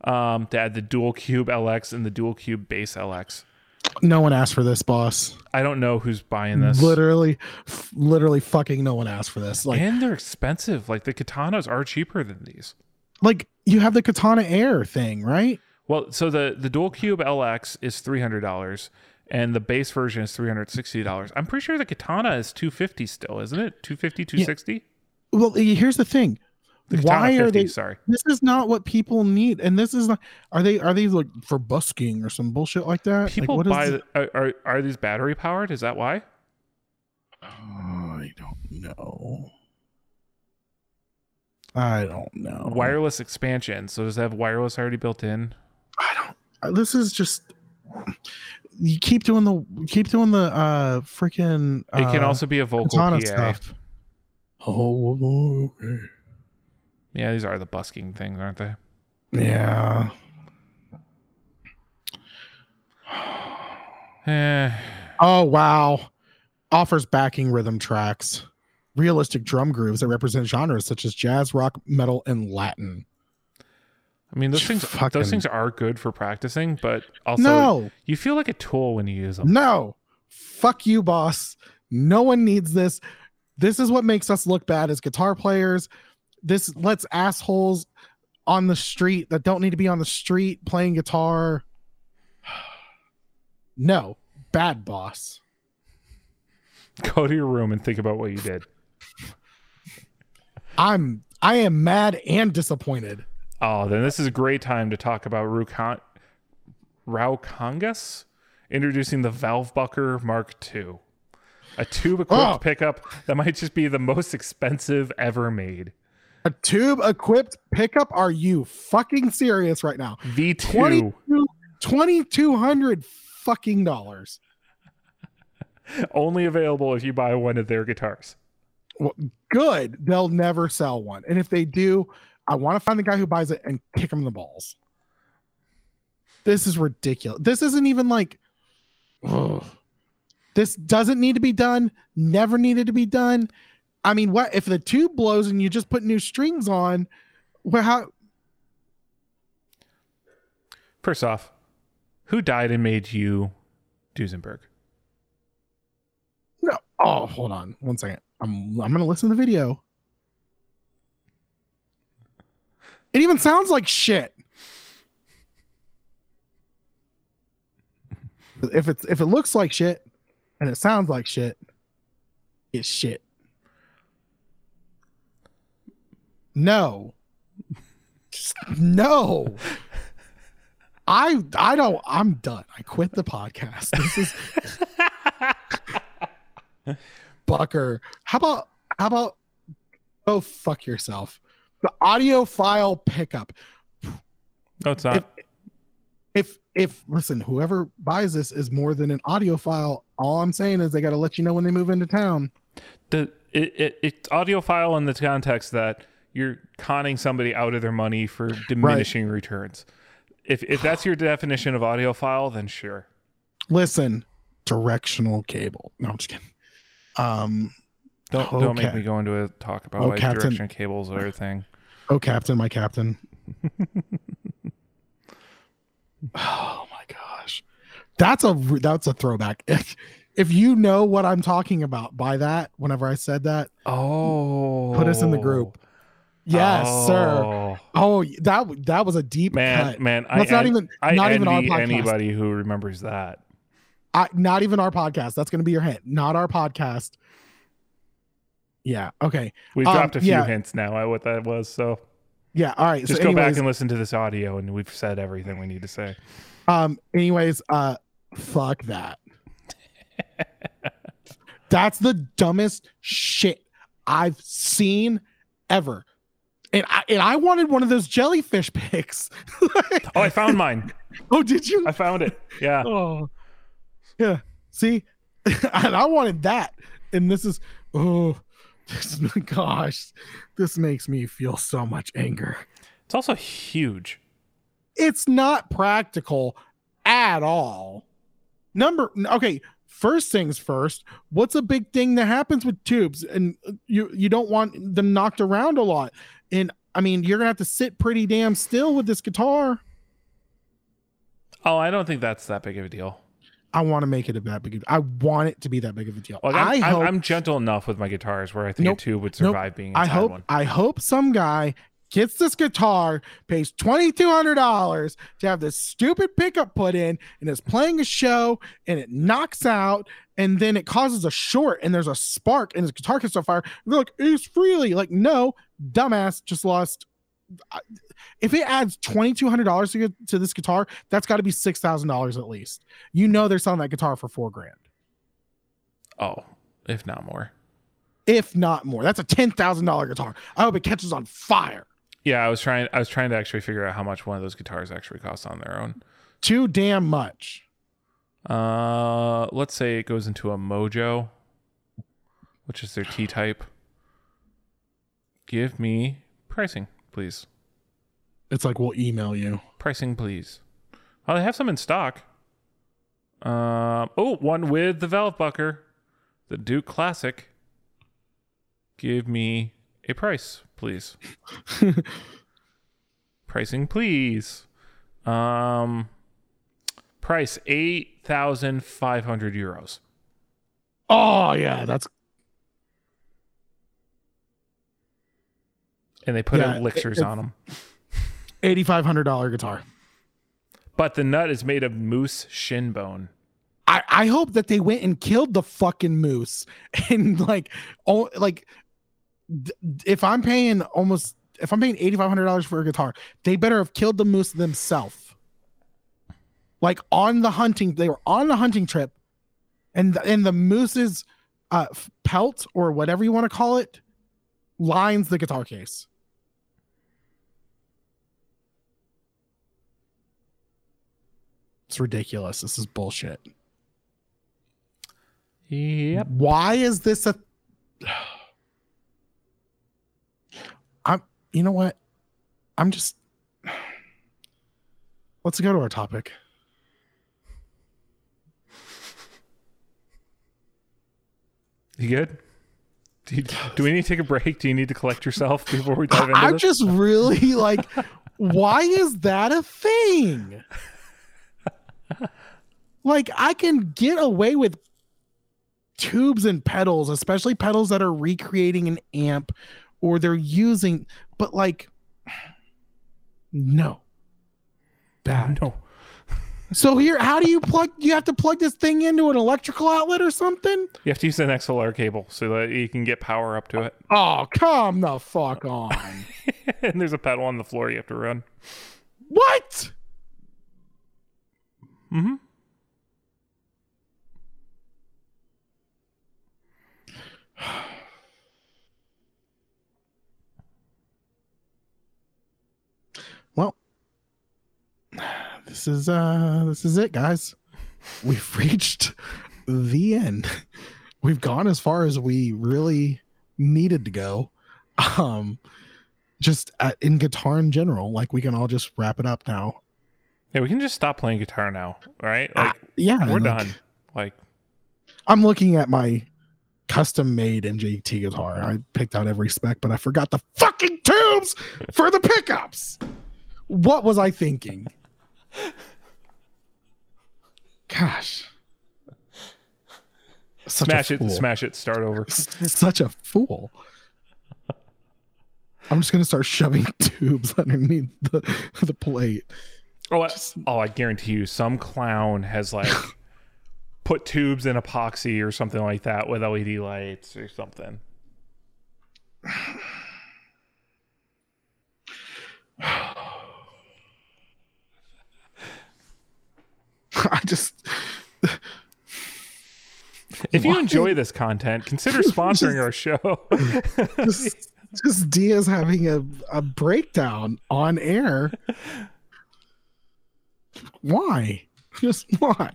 um, to add the dual cube L X and the dual cube bass L X. No one asked for this, Boss. I don't know who's buying this. Literally, f- literally fucking no one asked for this. Like, and they're expensive. Like the Katanas are cheaper than these. Like you have the Katana Air thing, right? Well, so the, the dual cube L X is three hundred dollars and the base version is three hundred sixty dollars. I'm pretty sure the Katana is two hundred fifty dollars still, isn't it? two hundred fifty dollars, two hundred sixty dollars? Yeah. Well, here's the thing. The Why fifty, are they? Sorry, this is not what people need, and this is not. Are they? Are these like for busking or some bullshit like that? People like what buy. Is the, are are these battery powered? Is that why? I don't know. I don't know. Wireless expansion. So does it have wireless already built in? I don't. This is just. You keep doing the keep doing the uh freaking. Uh, it can also be a vocal P A. Stuff. Oh. Okay. Yeah, these are the busking things, aren't they? Yeah. eh. Oh, wow. Offers backing rhythm tracks. Realistic drum grooves that represent genres such as jazz, rock, metal, and Latin. I mean, those things Fucking. those things are good for practicing, but also no. you feel like a tool when you use them. No. Fuck you, Boss. No one needs this. This is what makes us look bad as guitar players. This lets assholes on the street that don't need to be on the street playing guitar. No, bad boss. Go to your room and think about what you did. I'm I am mad and disappointed. Oh, then this is a great time to talk about Ruokangas. Ruokangas introducing the Valvebucker Mark two, a tube-equipped oh. pickup that might just be the most expensive ever made. A tube-equipped pickup? Are you fucking serious right now? V two, twenty-two hundred fucking dollars. Only available if you buy one of their guitars. Well, good. They'll never sell one, and if they do, I want to find the guy who buys it and kick him in the balls. This is ridiculous. This isn't even like. Ugh. This doesn't need to be done. Never needed to be done. I mean, what if the tube blows and you just put new strings on? Well, how? First off, who died and made you Duesenberg? No. Oh, hold on one second. I'm I'm gonna listen to the video. It even sounds like shit. If it's if it looks like shit and it sounds like shit, it's shit. No. Just, no. I I don't I'm done. I quit the podcast. This is Bucker. How about how about go fuck yourself? The audio file pickup. No, it's not. If, If, if listen, whoever buys this is more than an audiophile. All I'm saying is they got to let you know when they move into town. The it, it it's audiophile in the context that you're conning somebody out of their money for diminishing right. returns. If if that's your definition of audiophile, then sure. Listen, directional cable. No, I'm just kidding. Um, don't oh, don't make ca- me go into a talk about oh, like captain. Directional cables or everything. Oh, captain, my captain. Oh my gosh, that's a that's a throwback. If, if you know what I'm talking about by that, whenever I said that, oh, put us in the group. Yes, oh. sir. Oh, that that was a deep man, cut. man. That's I not en- even I not even our podcast. Anybody who remembers that, I, not even our podcast. That's going to be your hint. Not our podcast. Yeah. Okay. We've um, dropped a few yeah. hints now at what that was. So. Yeah. All right. Just so anyways, go back and listen to this audio and we've said everything we need to say. Um, anyways, uh, fuck that. That's the dumbest shit I've seen ever. And I, and I wanted one of those jellyfish picks. Like, oh, I found mine. Oh, did you? I found it. Yeah. Oh. Yeah. See, and I wanted that. And this is, oh, This, gosh, this makes me feel so much anger. It's also huge. It's not practical at all. Number okay, first things first. What's a big thing that happens with tubes? And you you don't want them knocked around a lot. And I mean, you're gonna have to sit pretty damn still with this guitar. Oh, I don't think that's that big of a deal. I want to make it a that big of, I want it to be that big of a deal. Like I'm, I I'm, hope, I'm gentle enough with my guitars where I think nope, a tube would survive nope. being inside I hope, one. I hope some guy gets this guitar, pays twenty-two hundred dollars to have this stupid pickup put in, and is playing a show, and it knocks out, and then it causes a short, and there's a spark, and his guitar gets on fire. And they're like, it's freely. Like, no, dumbass just lost. If it adds twenty-two hundred dollars to, to this guitar, that's got to be six thousand dollars at least. You know they're selling that guitar for four grand. Oh, if not more. If not more. That's a ten thousand dollars guitar. I hope it catches on fire. Yeah, I was trying I was trying to actually figure out how much one of those guitars actually costs on their own. Too damn much. Uh, let's say it goes into a Mojo, which is their T-type. Give me pricing. Please. It's like we'll email you. Pricing, please. Oh, they have some in stock. Um, oh, one with the Valvebucker, the Duke Classic. Give me a price, please. Pricing, please. Um, price eight thousand five hundred euros. Oh yeah, that's. And they put yeah, elixirs it, it, on them. eighty-five hundred dollars guitar. But the nut is made of moose shin bone. I, I hope that they went and killed the fucking moose. And like, oh, like d- if I'm paying almost, if I'm paying eighty-five hundred dollars for a guitar, they better have killed the moose themselves. Like on the hunting, they were on the hunting trip, and the, and the moose's uh, pelt or whatever you want to call it lines the guitar case. It's ridiculous. This is bullshit. Yep. Why is this a? I'm. You know what? I'm just. Let's go to our topic. You good? Do, you, do we need to take a break? Do you need to collect yourself before we dive into I'm this? I'm just really like, why is that a thing? Like, I can get away with tubes and pedals, especially pedals that are recreating an amp or they're using, but like, no. Bad. No. So here, how do you plug? You have to plug this thing into an electrical outlet or something? You have to use an X L R cable so that you can get power up to it. Oh, come the fuck on. And there's a pedal on the floor you have to run. What? Mm-hmm. Well, this is uh this is it, guys. We've reached the end. We've gone as far as we really needed to go. Um just at, in guitar in general, like we can all just wrap it up now. Yeah, we can just stop playing guitar now, all right? Like, uh, yeah, we're done. Like, I'm looking at my custom-made M J T guitar. I picked out every spec, but I forgot the fucking tubes for the pickups. What was I thinking? Gosh, such smash it, smash it, start over. Such a fool. I'm just gonna start shoving tubes underneath the the plate. Oh, I, oh! I guarantee you, some clown has like put tubes in epoxy or something like that with L E D lights or something. I just. If you Why? enjoy this content, consider sponsoring our show. just, just Diaz having a, a breakdown on air. Why? Just why?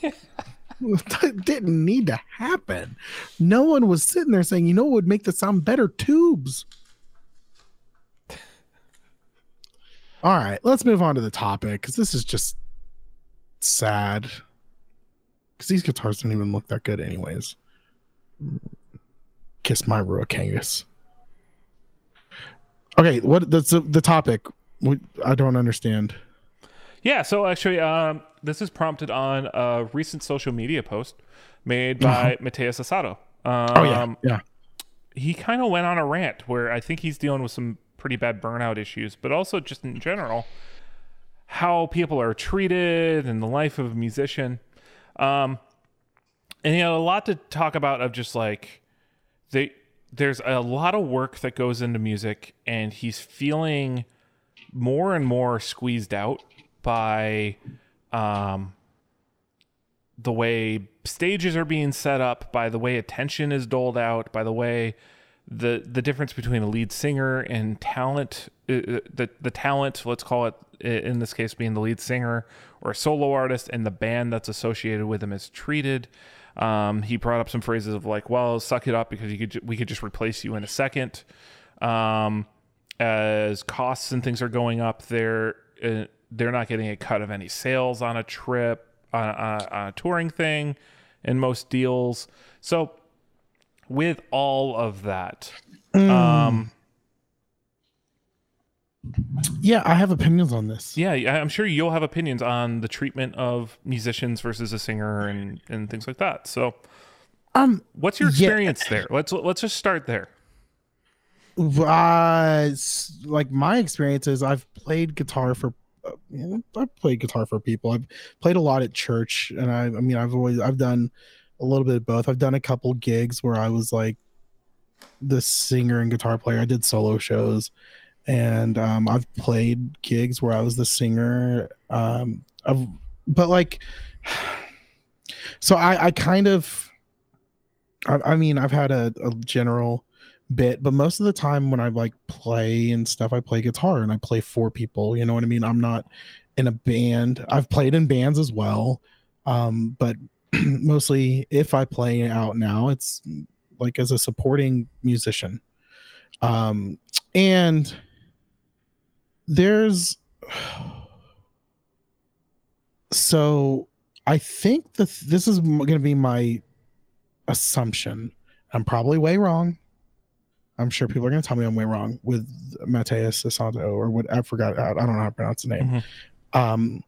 That didn't need to happen. No one was sitting there saying, you know what would make the sound better? Tubes. All right, let's move on to the topic because this is just sad. Because these guitars don't even look that good anyways. Kiss my Ruokangas. Okay, what that's the, the topic. What, I don't understand. Yeah, so actually, um, this is prompted on a recent social media post made by mm-hmm. Mateus Asato. Um, oh, yeah. yeah. He kind of went on a rant where I think he's dealing with some pretty bad burnout issues, but also just in general, how people are treated and the life of a musician. Um, and he had a lot to talk about of just like, they, there's a lot of work that goes into music, and he's feeling more and more squeezed out by um, the way stages are being set up, by the way attention is doled out, by the way the the difference between a lead singer and talent, uh, the, the talent, let's call it in this case being the lead singer or a solo artist, and the band that's associated with him is treated. Um, he brought up some phrases of like, well, suck it up because you could ju- we could just replace you in a second. Um, as costs and things are going up there, uh, they're not getting a cut of any sales on a trip, on a, on a touring thing, in most deals. So with all of that, mm. um, yeah, I have opinions on this. Yeah, I'm sure you'll have opinions on the treatment of musicians versus a singer and, and things like that. So um, what's your experience yeah. there? Let's, let's just start there. Uh, like my experience is I've played guitar for uh, I've played guitar for people. I've played a lot at church, and I, I mean I've always I've done a little bit of both. I've done a couple gigs where I was like the singer and guitar player. I did solo shows, and um, I've played gigs where I was the singer. Um, I've, but like, so I I kind of I, I mean I've had a, a general. bit, but most of the time when I like play and stuff, I play guitar and I play for people, you know what I mean? I'm not in a band. I've played in bands as well, um but mostly if I play out now, it's like as a supporting musician. Um and there's so I think that this is gonna be my assumption. I'm probably way wrong. I'm sure people are going to tell me I'm way wrong with Mateus Asato or what. I forgot. I don't know how to pronounce the name. Mm-hmm. Um,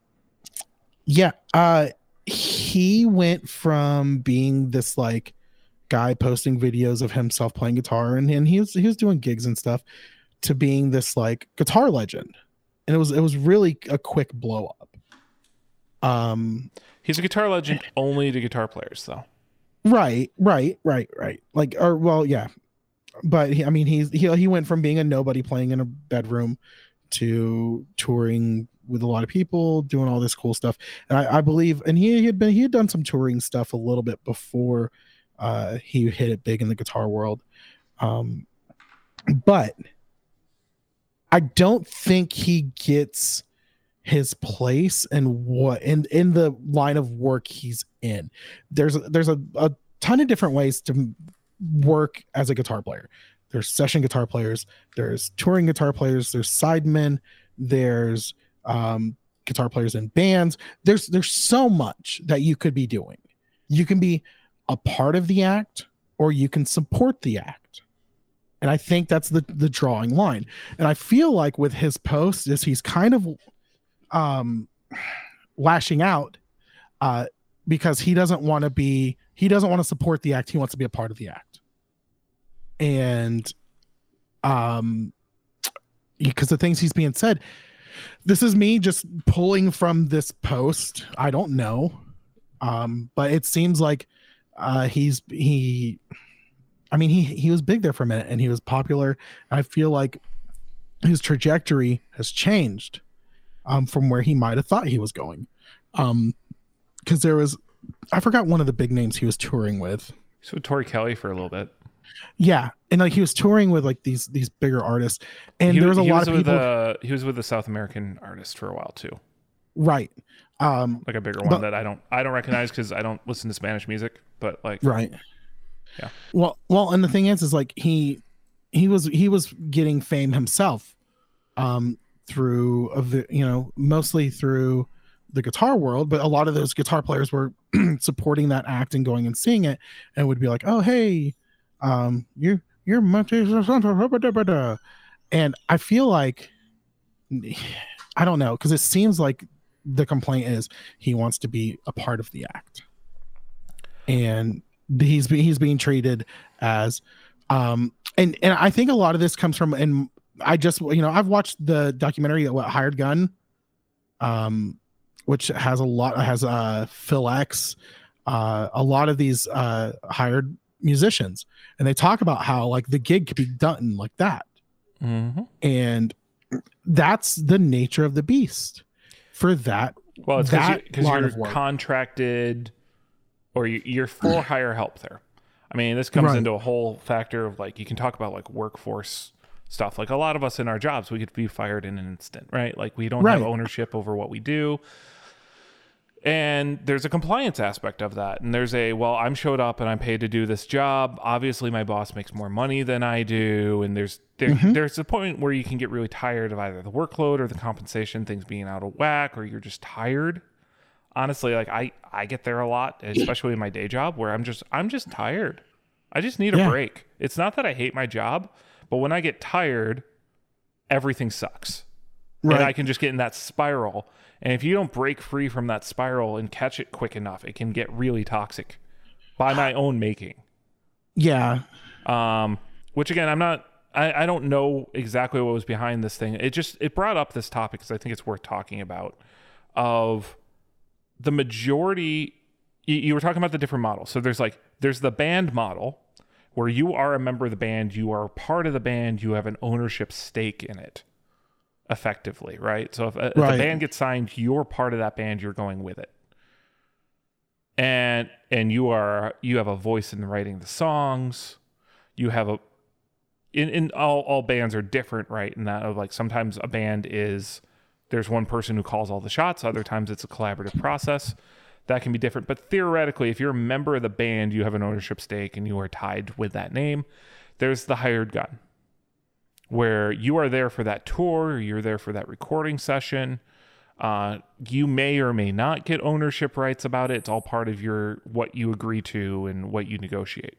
yeah. Uh, he went from being this like guy posting videos of himself playing guitar and, and he was, he was doing gigs and stuff to being this like guitar legend. And it was, it was really a quick blow up. Um, he's a guitar legend only to guitar players though. Right, right, right, right. Like, or well, yeah. But he, I mean, he's he he went from being a nobody playing in a bedroom to touring with a lot of people, doing all this cool stuff. And I, I believe, and he, he had been he had done some touring stuff a little bit before uh, he hit it big in the guitar world. Um, but I don't think he gets his place and what in in the line of work he's in. There's there's a, a ton of different ways to work as a guitar player. There's session guitar players, there's touring guitar players, there's sidemen, there's um guitar players in bands. There's there's so much that you could be doing. You can be a part of the act or you can support the act. And I think that's the the drawing line. And I feel like with his post is he's kind of um lashing out uh because he doesn't want to be he doesn't want to support the act. He wants to be a part of the act. And um, because the things he's being said, this is me just pulling from this post. I don't know. Um, but it seems like uh, he's he. I mean, he, he was big there for a minute and he was popular. I feel like his trajectory has changed um, from where he might have thought he was going. Um, because there was. I forgot one of the big names he was touring with. So Tori Kelly for a little bit. Yeah, and like he was touring with like these these bigger artists, and he, there was a lot was of people. A, he was with a South American artist for a while too, right? Um, like a bigger but, one that I don't I don't recognize because I don't listen to Spanish music, but like right, yeah. Well, well, and the thing is, is like he he was he was getting fame himself, um, through of the you know mostly through the guitar world, but a lot of those guitar players were supporting that act and going and seeing it and would be like, oh hey, um you you're and I feel like I don't know, because it seems like the complaint is he wants to be a part of the act and he's he's being treated as um and and I think a lot of this comes from, and I just you know I've watched the documentary what Hired Gun, um which has a lot, has uh, Phil X, uh, a lot of these uh, hired musicians. And they talk about how like the gig could be done like that. Mm-hmm. And that's the nature of the beast for that. Well, it's because you, you're contracted or you, you're for hire help there. I mean, this comes right. into a whole factor of like, you can talk about like workforce stuff. Like a lot of us in our jobs, we could be fired in an instant, right? Like we don't right. have ownership over what we do. And there's a compliance aspect of that. And there's a, well, I'm showed up and I'm paid to do this job. Obviously my boss makes more money than I do. And there's, there, mm-hmm. there's a point where you can get really tired of either the workload or the compensation, things being out of whack, or you're just tired. Honestly, like I, I get there a lot, especially in my day job where I'm just, I'm just tired. I just need yeah. a break. It's not that I hate my job, but when I get tired, everything sucks. Right. And I can just get in that spiral. And if you don't break free from that spiral and catch it quick enough, it can get really toxic by my own making. Yeah. Um, which again, I'm not I, I don't know exactly what was behind this thing. It just, it brought up this topic because I think it's worth talking about, of the majority. You, you were talking about the different models. So there's like, there's the band model where you are a member of the band, you are part of the band, you have an ownership stake in it effectively, right? So if a, right. if a band gets signed, you're part of that band, you're going with it. And, and you are, you have a voice in writing the songs. You have a, in, in all, all bands are different, right? In that of like, sometimes a band is, there's one person who calls all the shots. Other times it's a collaborative process that can be different. But theoretically, if you're a member of the band, you have an ownership stake and you are tied with that name. There's the hired gun, where you are there for that tour, you're there for that recording session. Uh, you may or may not get ownership rights about it. It's all part of your, what you agree to and what you negotiate.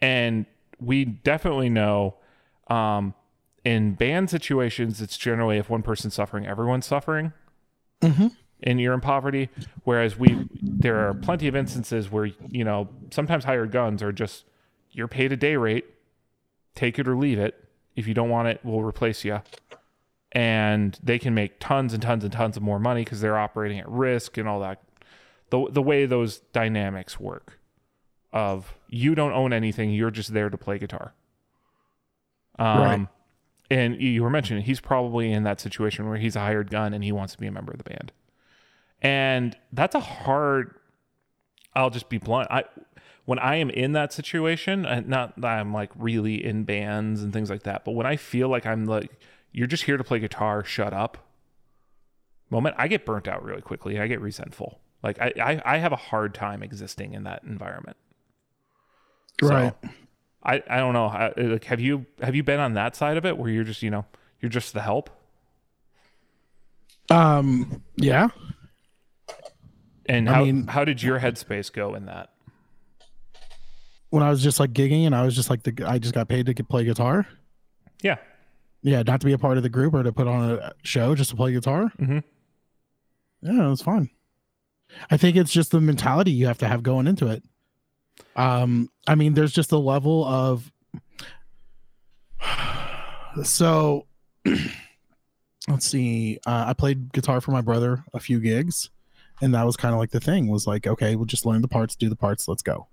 And we definitely know, um, in band situations, it's generally if one person's suffering, everyone's suffering. Mm-hmm. And you're in poverty. Whereas we, there are plenty of instances where, you know, sometimes hired guns are just, you're paid a day rate, take it or leave it. If you don't want it, we'll replace you. And they can make tons and tons and tons of more money because they're operating at risk and all that. The the way those dynamics work of you don't own anything, you're just there to play guitar. Um, right. And you were mentioning he's probably in that situation where he's a hired gun and he wants to be a member of the band. And that's a hard, I'll just be blunt. I When I am in that situation, not that I'm like really in bands and things like that, but when I feel like I'm like, you're just here to play guitar, shut up moment, I get burnt out really quickly. I get resentful. Like I, I, I have a hard time existing in that environment. Right. So, I, I don't know. I, like, have you, have you been on that side of it where you're just, you know, you're just the help? Um, yeah. And how, I mean, how did your headspace go in that? When I was just like gigging and I was just like, the, I just got paid to play guitar. Yeah. Yeah. Not to be a part of the group or to put on a show, just to play guitar. Mm-hmm. Yeah. It was fun. I think it's just the mentality you have to have going into it. Um, I mean, there's just a level of, so let's see, uh, I played guitar for my brother a few gigs and that was kind of like the thing was like, okay, we'll just learn the parts, do the parts. Let's go.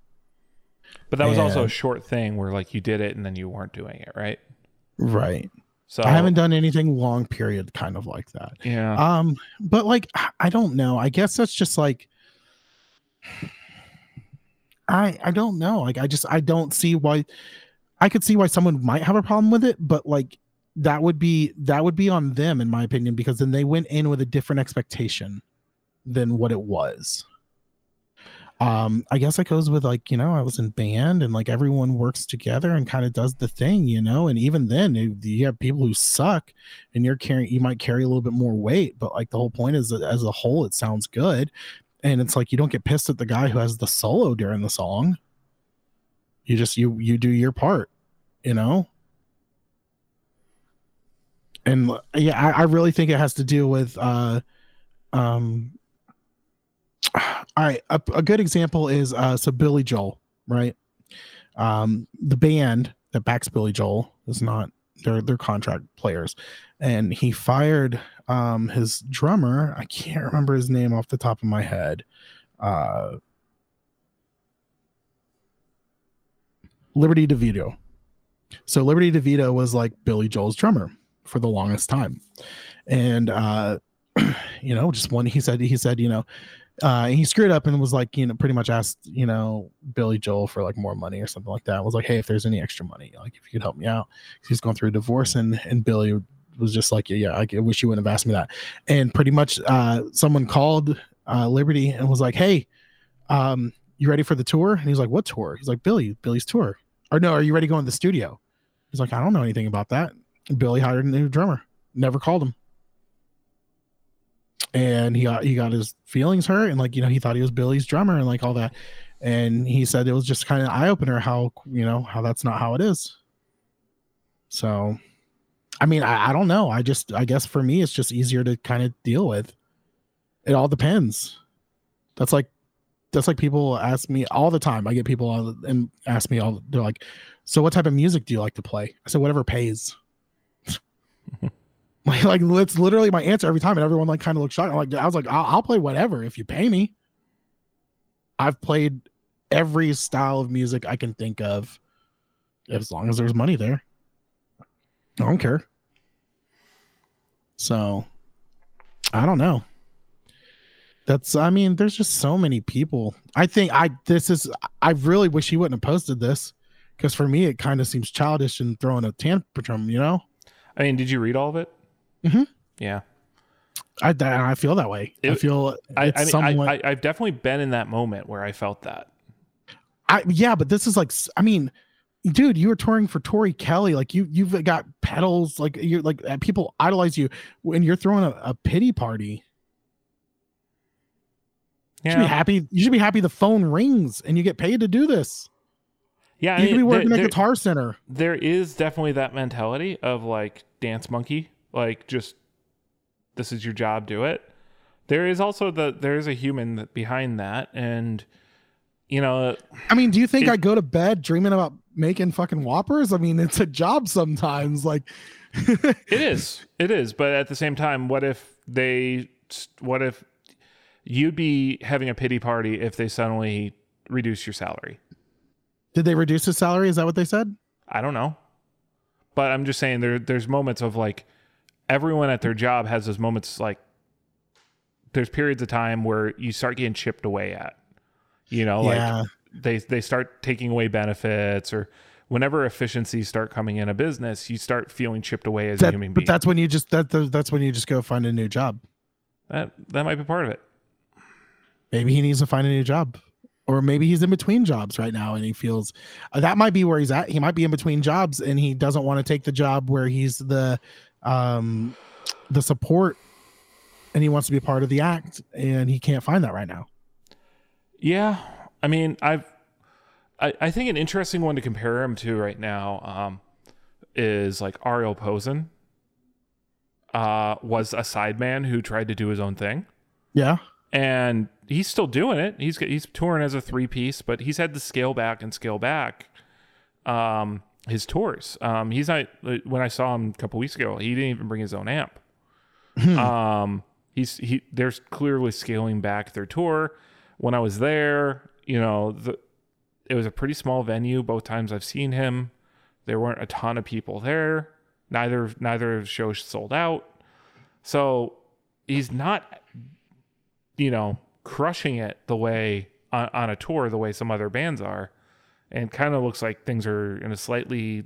But that was and, also a short thing where like you did it and then you weren't doing it, right? Right. So I haven't done anything long period kind of like that. Yeah. Um, but like I don't know. I guess that's just like I I don't know. Like I just I don't see why I could see why someone might have a problem with it, but like that would be that would be on them in my opinion, because then they went in with a different expectation than what it was. Um, I guess it goes with like, you know, I was in band and like everyone works together and kind of does the thing, you know, and even then you, you have people who suck and you're carrying, you might carry a little bit more weight, but like the whole point is that as a whole, it sounds good. And it's like, you don't get pissed at the guy who has the solo during the song. You just, you, you do your part, you know? And yeah, I, I really think it has to do with, uh, um, all right, a, a good example is uh so Billy Joel, right? Um the band that backs Billy Joel is not they're they're contract players, and he fired um his drummer. I can't remember his name off the top of my head. uh Liberty DeVito. So Liberty DeVito was like Billy Joel's drummer for the longest time, and uh you know, just one he said he said you know Uh, he screwed up and was like, you know, pretty much asked, you know, Billy Joel for like more money or something like that. It was like, hey, if there's any extra money, like if you could help me out, he's going through a divorce. And, and Billy was just like, yeah, yeah, I wish you wouldn't have asked me that. And pretty much uh, someone called uh, Liberty and was like, hey, um, you ready for the tour? And he's like, what tour? He's like, Billy, Billy's tour. Or no, are you ready to go in the studio? He's like, I don't know anything about that. And Billy hired a new drummer, never called him. And he got, he got his feelings hurt, and like, you know, he thought he was Billy's drummer and like all that. And he said it was just kind of an eye opener how, you know, how that's not how it is. So, I mean, I, I don't know. I just, I guess for me, it's just easier to kind of deal with. It all depends. That's like, that's like people ask me all the time. I get people all, and ask me all, they're like, so what type of music do you like to play? I said, whatever pays. My, like, that's literally my answer every time. And everyone like kind of looked shocked. I'm like, I was like, I'll, I'll play whatever if you pay me. I've played every style of music I can think of, as long as there's money there. I don't care. So, I don't know. That's, I mean, there's just so many people. I think I, this is, I really wish he wouldn't have posted this, because for me, it kind of seems childish and throwing a tantrum, you know? I mean, did you read all of it? Mm-hmm. Yeah. I, I feel that way. It, I feel I, it's I mean, somewhat... I, I, I've definitely been in that moment where I felt that. I Yeah, but this is like, I mean, dude, you were touring for Tori Kelly. Like, you, you've got pedals. Like, you're like, people idolize you when you're throwing a, a pity party. Yeah. You should be happy. You should be happy the phone rings and you get paid to do this. Yeah. You I mean, could be working there, at Guitar Center. There is definitely that mentality of like Dance Monkey, like just, this is your job, do it. There is also the, there is a human that, behind that. And, you know, I mean, do you think it, I go to bed dreaming about making fucking Whoppers? I mean, it's a job sometimes. Like it is, it is. But at the same time, what if they, what if you'd be having a pity party if they suddenly reduce your salary? Did they reduce his salary? Is that what they said? I don't know. But I'm just saying there, there's moments of like, everyone at their job has those moments, like there's periods of time where you start getting chipped away at, you know, yeah. like they, they start taking away benefits, or whenever efficiencies start coming in a business, you start feeling chipped away as that, a human being. But that's when you just, that that's when you just go find a new job. That, that might be part of it. Maybe he needs to find a new job, or maybe he's in between jobs right now. And he feels uh, that might be where he's at. He might be in between jobs and he doesn't want to take the job where he's the, um the support, and he wants to be a part of the act, and he can't find that right now. Yeah, I mean, I've I, I think an interesting one to compare him to right now um is like Ariel Posen uh was a sideman who tried to do his own thing. Yeah, and he's still doing it. He's he's touring as a three piece, but he's had to scale back and scale back. Um. His tours. Um, he's not. When I saw him a couple weeks ago, he didn't even bring his own amp. Hmm. Um, he's he. They're clearly scaling back their tour. When I was there, you know, the, it was a pretty small venue. Both times I've seen him, there weren't a ton of people there. Neither neither of the shows sold out. So he's not, you know, crushing it the way on, on a tour the way some other bands are. And kind of looks like things are in a slightly,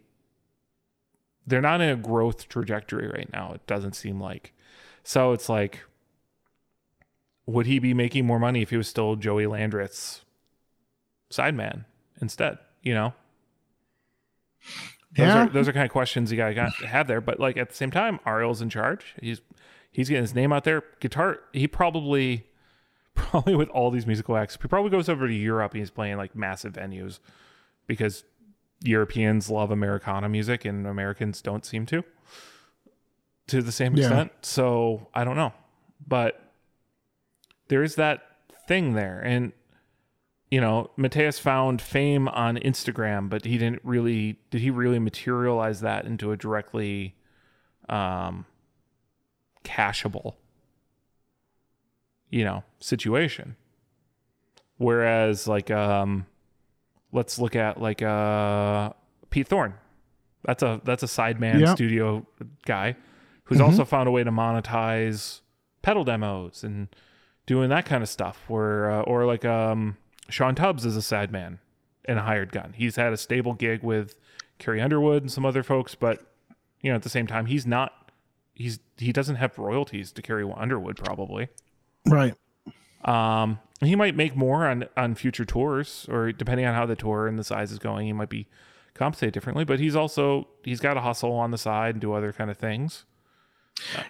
they're not in a growth trajectory right now. It doesn't seem like. So it's like, would he be making more money if he was still Joey Landreth's sideman instead? You know, those, yeah. are, those are kind of questions you got to have there. But like at the same time, Ariel's in charge. He's he's getting his name out there. Guitar. He probably probably with all these musical acts, he probably goes over to Europe and he's playing like massive venues. Because Europeans love Americana music and Americans don't seem to, to the same extent. Yeah. So I don't know, but there is that thing there. And, you know, Mateus found fame on Instagram, but he didn't really, did he really materialize that into a directly um, cashable, you know, situation? Whereas like, um, let's look at like uh, Pete Thorne. That's a that's a sideman yep. studio guy who's mm-hmm. also found a way to monetize pedal demos and doing that kind of stuff. Where uh, or like um, Sean Tubbs is a sideman in a Hired Gun. He's had a stable gig with Carrie Underwood and some other folks, but you know at the same time he's not he's he doesn't have royalties to Carrie Underwood probably. Right. Um. He might make more on, on future tours, or depending on how the tour and the size is going, he might be compensated differently. But he's also, he's got to hustle on the side and do other kind of things.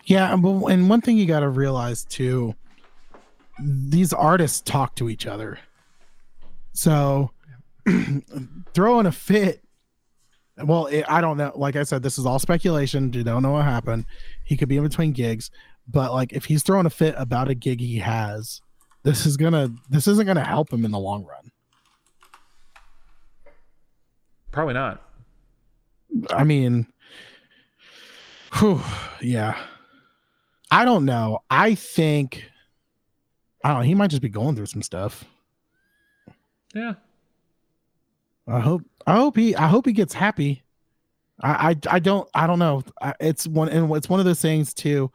Yeah. And one thing you got to realize too, these artists talk to each other. So throwing a fit, well, it, I don't know. Like I said, this is all speculation. You don't know what happened. He could be in between gigs, but like if he's throwing a fit about a gig he has, This is gonna. This isn't gonna help him in the long run. Probably not. I mean, whew, yeah. I don't know. I think, I don't know, he might just be going through some stuff. Yeah. I hope, I hope he, I hope he gets happy. I, I, I don't, I don't know. I, it's one, and it's one of those things too,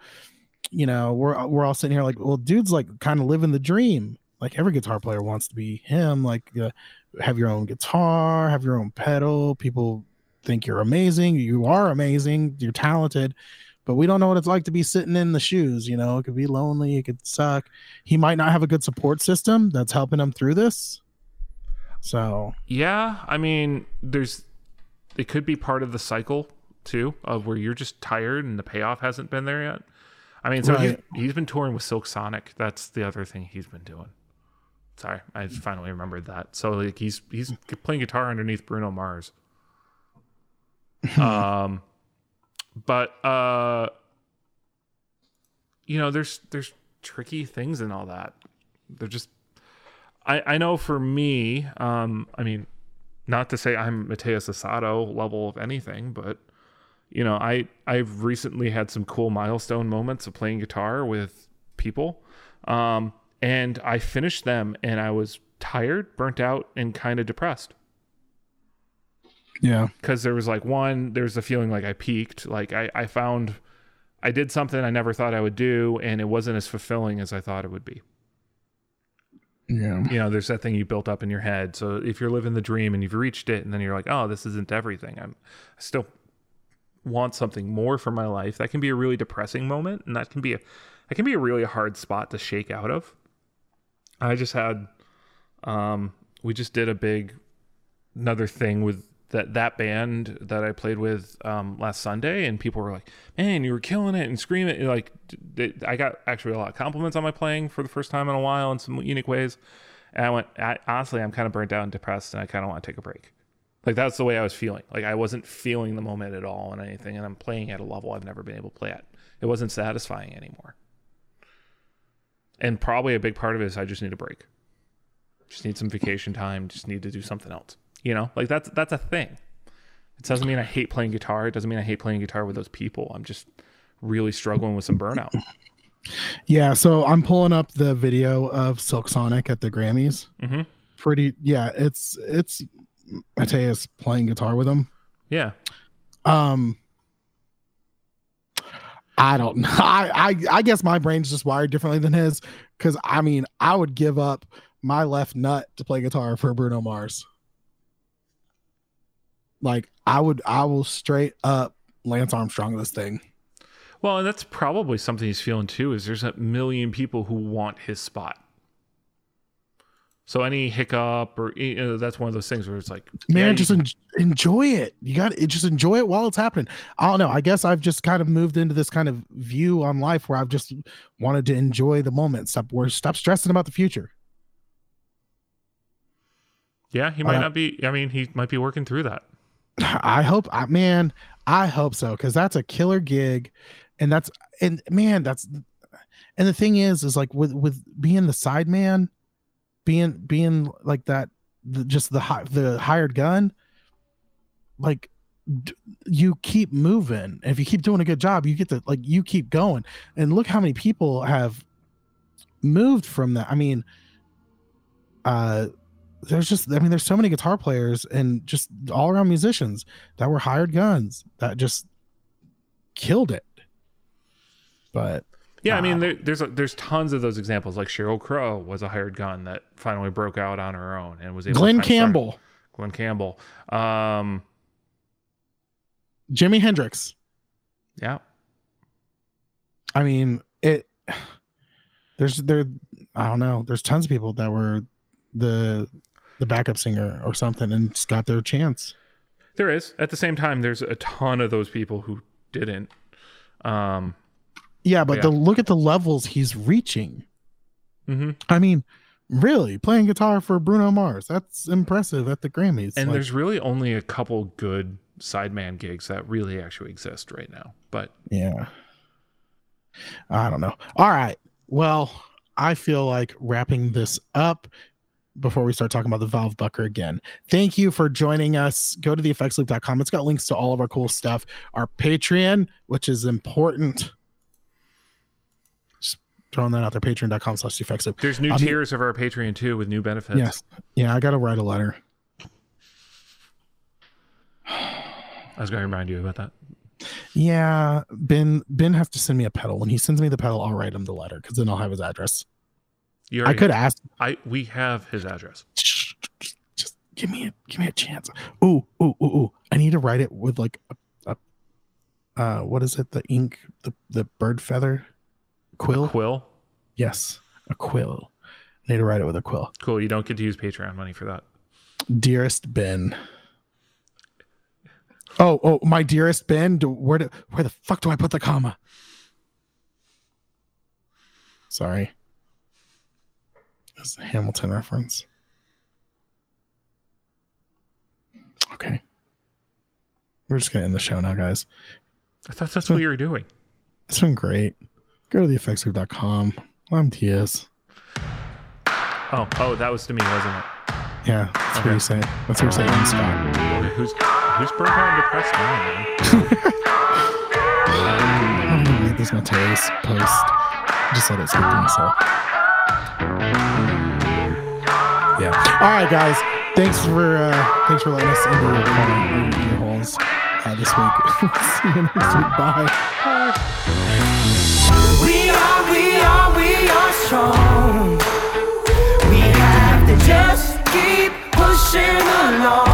you know, we're, we're all sitting here like, well, dude's like kind of living the dream. Like every guitar player wants to be him, like uh, have your own guitar, have your own pedal. People think you're amazing. You are amazing. You're talented, but we don't know what it's like to be sitting in the shoes. You know, it could be lonely. It could suck. He might not have a good support system that's helping him through this. So, yeah, I mean, there's, it could be part of the cycle too, of where you're just tired and the payoff hasn't been there yet. I mean, so right. he's, he's been touring with Silk Sonic. That's the other thing he's been doing. Sorry, I finally remembered that. So like he's he's playing guitar underneath Bruno Mars. Um, but uh, you know, there's there's tricky things in all that. They're just, I I know for me, um, I mean, not to say I'm Mateus Asato level of anything, but you know, I I've recently had some cool milestone moments of playing guitar with people. Um. And I finished them and I was tired, burnt out, and kind of depressed. Yeah. Because there was like one, there's a feeling like I peaked. Like I, I found, I did something I never thought I would do and it wasn't as fulfilling as I thought it would be. Yeah. You know, there's that thing you built up in your head. So if you're living the dream and you've reached it and then you're like, oh, this isn't everything. I'm, I still want something more for my life. That can be a really depressing moment. And that can be a, that can be a really hard spot to shake out of. I just had, um, we just did a big, another thing with that, that band that I played with, um, last Sunday, and people were like, man, you were killing it and screaming. And like they, I got actually a lot of compliments on my playing for the first time in a while in some unique ways. And I went, I, honestly, I'm kind of burnt out and depressed and I kind of want to take a break. Like that's the way I was feeling. Like I wasn't feeling the moment at all and anything. And I'm playing at a level I've never been able to play at. It wasn't satisfying anymore. And probably a big part of it is I just need a break. Just need some vacation time. Just need to do something else. You know, like that's that's a thing. It doesn't mean I hate playing guitar. It doesn't mean I hate playing guitar with those people. I'm just really struggling with some burnout. Yeah, so I'm pulling up the video of Silk Sonic at the Grammys. Mm-hmm. Pretty, yeah, it's it's Mateus playing guitar with him. Yeah. Um. I don't know. I, I I guess my brain's just wired differently than his, because I mean, I would give up my left nut to play guitar for Bruno Mars. Like I would, I will straight up Lance Armstrong this thing. Well, and that's probably something he's feeling too. Is there's a million people who want his spot. So any hiccup or you know, that's one of those things where it's like, man, yeah, just en- enjoy it. You got to just enjoy it while it's happening. I don't know. I guess I've just kind of moved into this kind of view on life where I've just wanted to enjoy the moment. Stop, or stop stressing about the future. Yeah, he might uh, not be. I mean, he might be working through that. I hope. I, man, I hope so, because that's a killer gig, and that's and man, that's and the thing is, is like with with being the side man. Being being like that, the, just the hi, the hired gun. Like, d- you keep moving. If you keep doing a good job, you get to like you keep going. And look how many people have moved from that. I mean, uh, there's just I mean, there's so many guitar players and just all around musicians that were hired guns that just killed it. But. Yeah, I mean, there, there's there's tons of those examples. Like Sheryl Crow was a hired gun that finally broke out on her own and was able. Glenn to Campbell. Glenn Campbell. Um, Jimi Hendrix. Yeah. I mean, it. There's there. I don't know. There's tons of people that were the the backup singer or something and got their chance. There is. At the same time, there's a ton of those people who didn't. Um. Yeah, but yeah. The look at the levels he's reaching. Mm-hmm. I mean, really, playing guitar for Bruno Mars. That's impressive at the Grammys. And like, there's really only a couple good sideman gigs that really actually exist right now. But yeah, I don't know. All right. Well, I feel like wrapping this up. before we start talking about the Valve Bucker again. Thank you for joining us. Go to the effects loop dot com. It's got links to all of our cool stuff. Our Patreon, which is important. Just throwing that out there, patreon dot com slash the effects loop. There's new um, tiers of our Patreon too, with new benefits. Yes. Yeah, I got to write a letter. I was going to remind you about that. Yeah, Ben Ben has to send me a pedal. When he sends me the pedal, I'll write him the letter, because then I'll have his address. You're, I could ask. I we have his address. Just give me a give me a chance. Ooh ooh ooh ooh! I need to write it with like a, a uh, what is it? The ink, the the bird feather quill. A quill. Yes, a quill. I need to write it with a quill. Cool. You don't get to use Patreon money for that. Dearest Ben. Oh, oh, my dearest Ben, do, where do, where the fuck do I put the comma? Sorry. That's a Hamilton reference. Okay. We're just going to end the show now, guys. I thought that's so, what you were doing. It's been great. Go to the effects group dot com. I'm Diaz. Oh, oh, that was to me, wasn't it? Yeah, that's okay. What you're saying. That's what you're saying. I'm Scott. Okay, who's... Who's broken and depressed now, man? I'm gonna read this Mateus post. Just let it speak to myself. Yeah. All right, guys. Thanks for uh, thanks for letting us into your comment and your holes uh, this week. See you next week. Bye. We are, we are, we are strong. We have to just keep pushing along.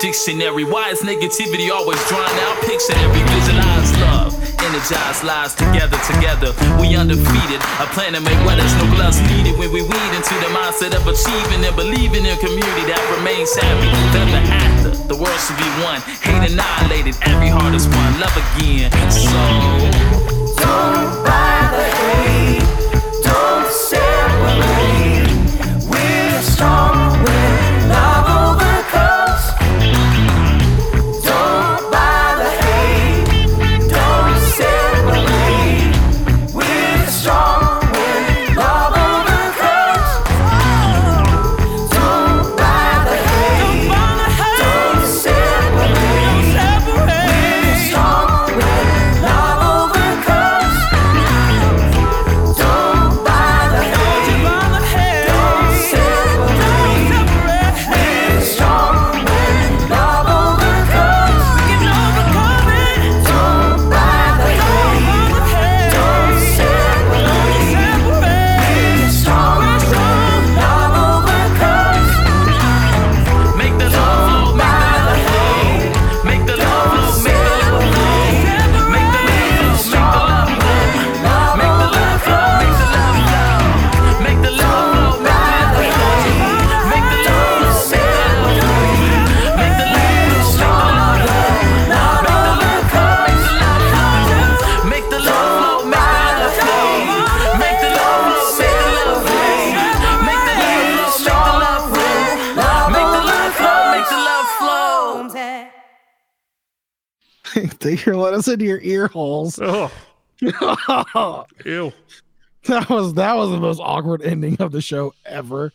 Dictionary, why is negativity always drawn out? Picture every visualized love, energized lives together, together. We undefeated, a plan to make weathers, no gloves needed. When we weed into the mindset of achieving and believing in a community that remains happy. Then the actor, the world should be one. Hate annihilated, every heart is one. Love again, so don't buy the hate, don't separate. We're strong, we're love. They let us into your ear holes. Oh. Ew. That was that was the most awkward ending of the show ever.